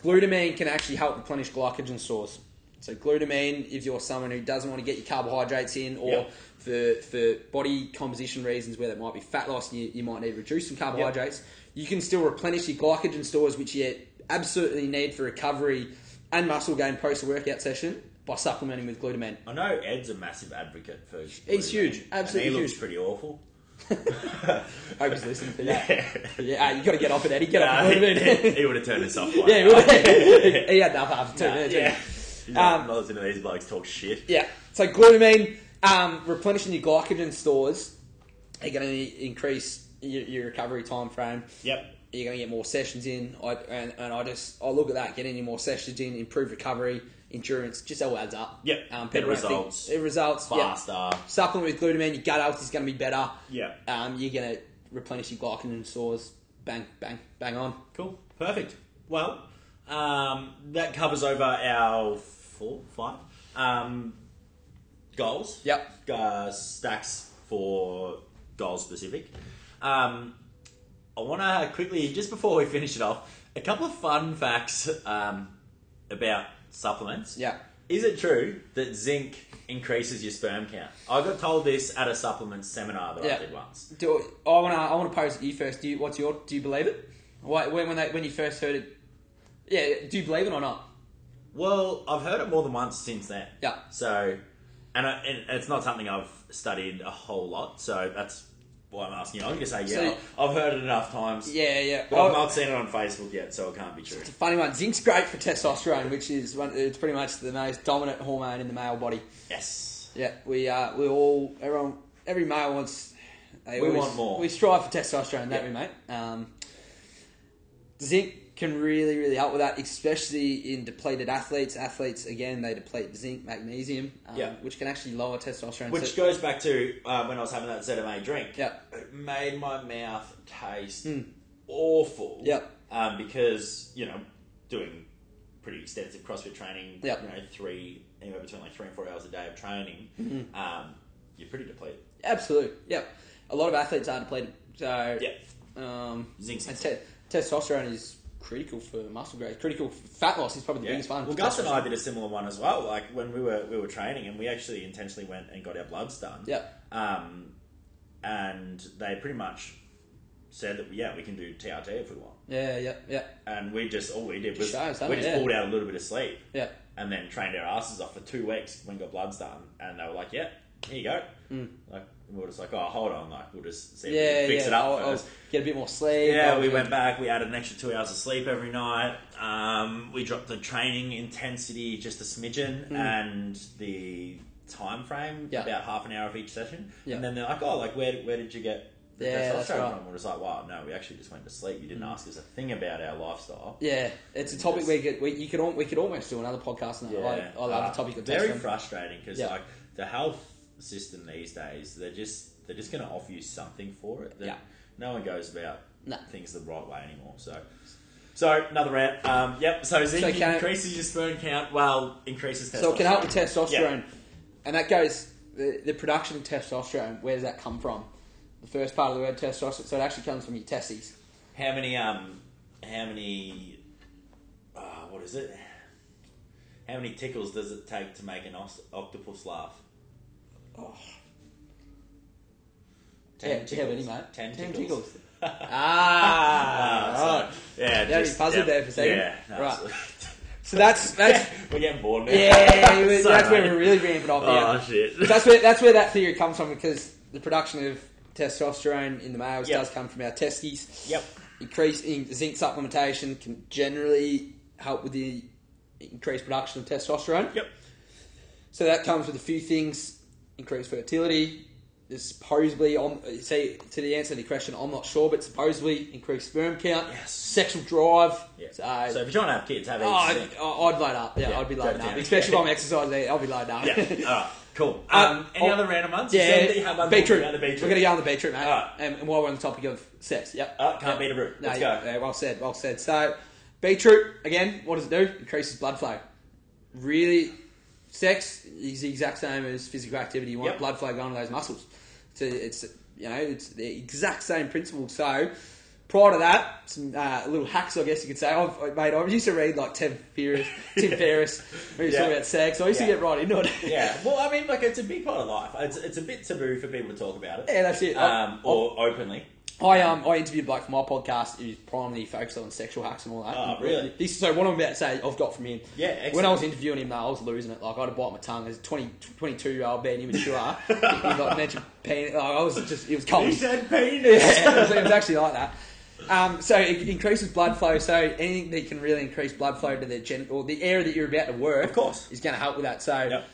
glutamine can actually help replenish glycogen stores. So glutamine, if you're someone who doesn't want to get your carbohydrates in, or yep. for for body composition reasons where there might be fat loss and you, you might need to reduce some carbohydrates, yep. you can still replenish your glycogen stores, which you absolutely need for recovery and muscle gain post a workout session, by supplementing with glutamine. I know Ed's a massive advocate for glutamine. He's huge, absolutely huge. And he looks pretty awful. I hope he's listening to that. Yeah, yeah uh, you got to get off it, Eddie. Get nah, off it. He, he would have turned us off. Like yeah, he, he had enough after two nah, minutes. Yeah. He's not, um, not listening to these blokes talk shit. Yeah. So glutamine, um, replenishing your glycogen stores, are going to increase your, your recovery time frame. Yep. You're going to get more sessions in. I, and, and I just I look at that, getting any more sessions in, improve recovery, endurance, just all adds up. Yep. Um, better results. It results. Faster. Yep. Supplement with glutamine, your gut health is going to be better. Yeah. Um, you're going to replenish your glycogen stores. Bang, bang, bang on. Cool. Perfect. Well, um, that covers over our four, five um, goals. Yep. Uh, stacks for goals specific. Um, I want to quickly, just before we finish it off, a couple of fun facts um, about supplements. Yeah. Is it true that zinc increases your sperm count? I got told this at a supplement seminar that yeah. I did once. Do I want to? I want to pose you first. Do you? What's your? Do you believe it? Why, when when they, when you first heard it? Yeah. Do you believe it or not? Well, I've heard it more than once since then. Yeah. So, and, I, and it's not something I've studied a whole lot. So that's why I'm asking you. I'm gonna say yeah. So, I've heard it enough times. Yeah, yeah. But I've not seen it on Facebook yet, so it can't be true. It's a funny one. Zinc's great for testosterone, which is one, it's pretty much the most dominant hormone in the male body. Yes. Yeah, we uh, we all everyone every male wants. They we always, want more. We strive for testosterone, don't yeah. we, mate? Um, zinc can really, really help with that, especially in depleted athletes. Athletes again, they deplete zinc, magnesium, um, yeah. which can actually lower testosterone. Which so, goes back to uh, when I was having that Z M A drink. Yeah, it made my mouth taste mm. awful. Yeah, um, because you know, doing pretty extensive CrossFit training. Yeah, you know, three anywhere between like three and four hours a day of training, mm-hmm. um, you're pretty depleted. Absolutely. Yeah, a lot of athletes are depleted. So yeah, um, zinc. Testosterone is critical for muscle growth. Critical for fat loss is probably the yeah. biggest one. Well, Gus and I did a similar one as well. Like when we were we were training, and we actually intentionally went and got our bloods done. Yeah. Um, and they pretty much said that yeah we can do T R T if we want. Yeah, yeah, yeah. And we just all we did was shows, we just yeah. pulled out a little bit of sleep. Yeah. And then trained our asses off for two weeks when we got bloods done, and they were like, yeah, here you go. Mm. Like. We were just like, oh, hold on, like, we'll just see if yeah, we can fix yeah. it up I'll, first. I'll get a bit more sleep. Yeah, I'll we went back, we added an extra two hours of sleep every night. Um, we dropped the training intensity just a smidgen mm. and the time frame, yeah. about half an hour of each session. Yeah. And then they're like, oh, like, where where did you get the yeah, testosterone from? Right. We're just like, wow, no, we actually just went to sleep. You didn't mm. ask us a thing about our lifestyle. Yeah, it's and a topic we could, we, you could, we could almost do another podcast on that. Yeah. I, I love uh, the topic of testosterone. Very frustrating because, yeah. like, the health system these days, they're just they're just going to offer you something for it. Yeah. No one goes about no. things the right way anymore. So, so another rant. Um, yep. So zinc so increases your sperm count. Well, increases testosterone. So it can help with testosterone, yep. and that goes the, the production of testosterone. Where does that come from? The first part of the word testosterone. So it actually comes from your testes. How many? Um. How many? Uh, what is it? How many tickles does it take to make an octopus laugh? Oh. Ten yeah, tickles. Yeah, mate. Ten, Ten tickles. tickles. ah, right. Yeah, yeah, just puzzled yeah, there for a second. Yeah, no, right. Absolutely. So that's that's yeah, we're getting bored now. Yeah, that's so where we're really ramping off. Oh here. Shit! So that's where that's where that theory comes from, because the production of testosterone in the males yep. does come from our testes. Yep. Increasing zinc supplementation can generally help with the increased production of testosterone. Yep. So that comes with a few things. Increased fertility, supposedly, on, see, to the answer to the question, I'm not sure, but supposedly increased sperm count, yes. sexual drive. Yeah. So, so if you're trying to have kids, have oh, I'd, I'd load up. Yeah, yeah I'd be loading up. Especially yeah. if I'm exercising, I'll be loading up. Yeah, all right, cool. Um, um, any I'll, other random ones? Yeah, beetroot. We're going to go on the beetroot, mate. All right. And, and while we're on the topic of sex, yep. Uh, can't yep. beat a root. Let's no, go. Yeah, well said, well said. So beetroot, again, what does it do? Increases blood flow. Really... Sex is the exact same as physical activity. You want yep. blood flow going to those muscles. So it's, you know, it's the exact same principle. So prior to that, some uh, little hacks, I guess you could say. I've, mate, I used to read like Tim Ferriss, Tim yeah. Ferriss, when he was yeah. talking about sex. I used yeah. to get right into it. yeah, well, I mean, like, it's a big part of life. It's it's a bit taboo for people to talk about it. Yeah, that's it. Um, I, or I, openly. I um I interviewed a bloke for my podcast who's primarily focused on sexual hacks and all that. Oh, and really? This, so what I'm about to say, I've got from him. Yeah, excellent. When I was interviewing him, though, I was losing it. Like, I had to bite my tongue. As a twenty, twenty-two-year-old being immature, he, he like, mentioned penis. Like, I was just, it was cold. He said penis. Yeah, it was, it was actually like that. Um, so it increases blood flow. So anything that can really increase blood flow to the gen or the area that you're about to work, of course, is going to help with that. So yep.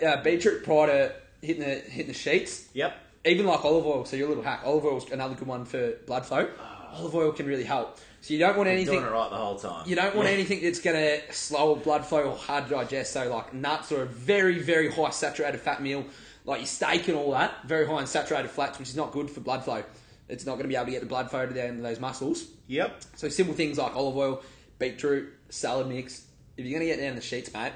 be, uh, beetroot prior to hitting the hitting the sheets. Yep. Even like olive oil, so your little hack. Olive oil is another good one for blood flow. Oh. Olive oil can really help. So you don't want anything... You're doing it right the whole time. You don't want yeah. anything that's going to slow blood flow or hard to digest. So like nuts or a very, very high saturated fat meal, like your steak and all that, very high in saturated fats, which is not good for blood flow. It's not going to be able to get the blood flow to the end of those muscles. Yep. So simple things like olive oil, beetroot, salad mix. If you're going to get down the sheets, mate...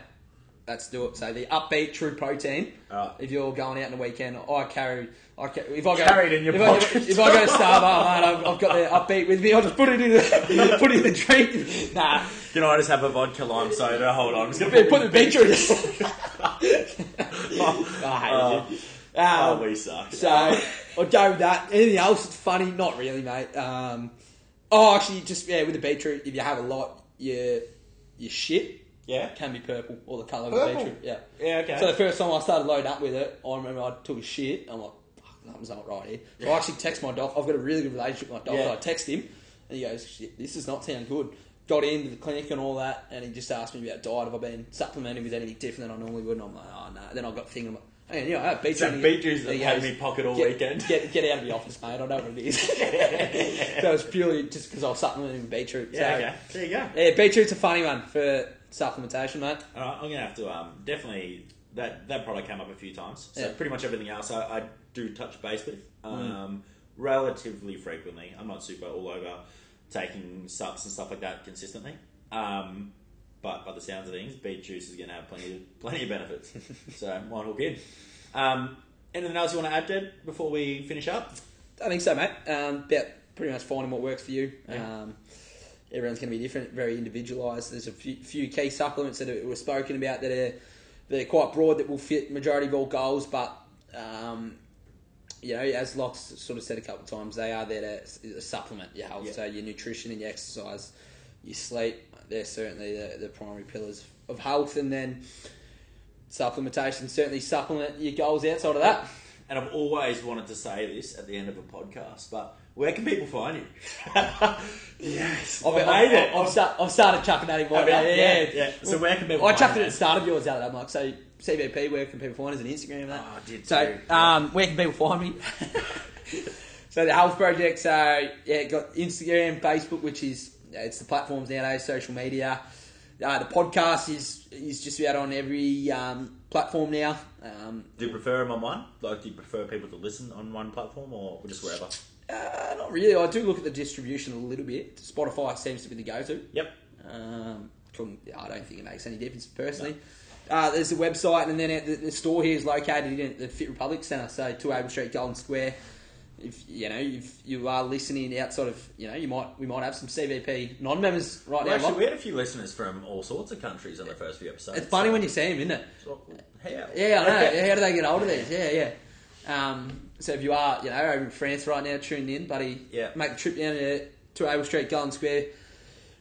Let's do it. So the upbeat True Protein. Right. If you're going out on the weekend, I carry. I carry if I go, carried in your if pocket. I, if I go to Starbucks, mate, I've, I've got the upbeat with me. I'll just put it in the put it in the drink. Nah. Can I just have a vodka lime soda? Hold on. I'm just gonna put, put the beetroot. oh, I hate uh, it. Um, oh, we suck. So I'd go with that. Anything else? It's funny. Not really, mate. Um, oh, actually, just yeah, with the beetroot. If you have a lot, you you shit. Yeah, can be purple or the colour of the beetroot. Yeah, yeah, okay. So the first time I started loading up with it, I remember I took a shit. I'm like, fuck, something's not right here. So yeah. I actually text my doctor. I've got a really good relationship with my doctor. Yeah. I text him, and he goes, shit, this does not sound good. Got into the clinic and all that, and he just asked me about diet. Have I been supplementing with anything different than I normally would? And I'm like, oh no. Nah. Then I got thinking, hey, you know, I have beetroot. So beetroot's that had me pocket all get, weekend. Get get out of the office, mate. I know what it is. So it's purely just because I was supplementing with beetroot. Yeah, so, okay. There you go. Yeah, beetroot's a funny one for supplementation, mate. All right, I'm gonna have to um definitely that that product came up a few times. So yeah. pretty much everything else I, I do touch base with um mm. relatively frequently. I'm not super all over taking subs and stuff like that consistently. Um, but by the sounds of things, beet juice is gonna have plenty of, plenty of benefits. So might hook in. Um, anything else you want to add, Jed, before we finish up? I think so, mate. Um, about pretty much finding what works for you. Yeah. Um. Everyone's going to be different, very individualised. There's a few, few key supplements that were spoken about that are that are quite broad that will fit majority of all goals, but um, you know, as Locke's sort of said a couple of times, they are there to, to supplement your health. Yep. So your nutrition and your exercise, your sleep, they're certainly the, the primary pillars of health, and then supplementation, certainly supplement your goals outside of that. And I've always wanted to say this at the end of a podcast, but where can people find you? Yes. I've, I've made it. I've, I've, start, I've started chucking that in my day. Yeah, yeah. yeah. So well, where can people I find I chucked it at the start of yours the other day. I'm like, so C B P, where can people find us on Instagram? That? Oh, I did so, too. So um, yeah. Where can people find me? So the Health Project, so yeah, got Instagram, Facebook, which is, it's the platforms nowadays, social media. Uh, the podcast is is just about on every um, platform now. Um, do you prefer them on one? Like, do you prefer people to listen on one platform or just wherever? Uh, not really. I do look at the distribution a little bit. Spotify seems to be the go-to. Yep. Um, I don't think it makes any difference personally. No. Uh, there's the website, and then the, the store here is located in the Fit Republic Centre, so two Abel Street, Golden Square. If you know, if you are listening outside of, you know, you might we might have some C V P non-members right well, now. Actually, we had a few listeners from all sorts of countries on the first few episodes. It's funny so. when you see them, isn't it? So, how? Yeah, I know. How do they get hold of these? Yeah, yeah. Um, so if you are, you know, over in France right now, tune in, buddy. Yeah. Make the trip down to, to Abel Street, Golden Square,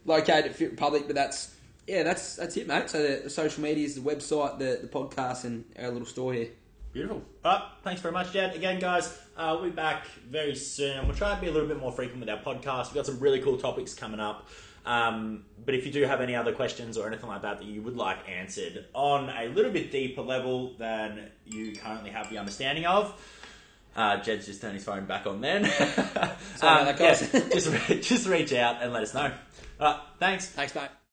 located at Fit Republic. But that's yeah, that's that's it, mate. So the, the social media is the website, the the podcast, and our little store here. Beautiful. All right, thanks very much, Jed. Again, guys, uh, we'll be back very soon. We'll try to be a little bit more frequent with our podcast. We've got some really cool topics coming up. Um, but if you do have any other questions or anything like that that you would like answered on a little bit deeper level than you currently have the understanding of, uh, Jed's just turned his phone back on then. Sorry, um, yeah, just, re- just reach out and let us know. All right, thanks. Thanks, mate.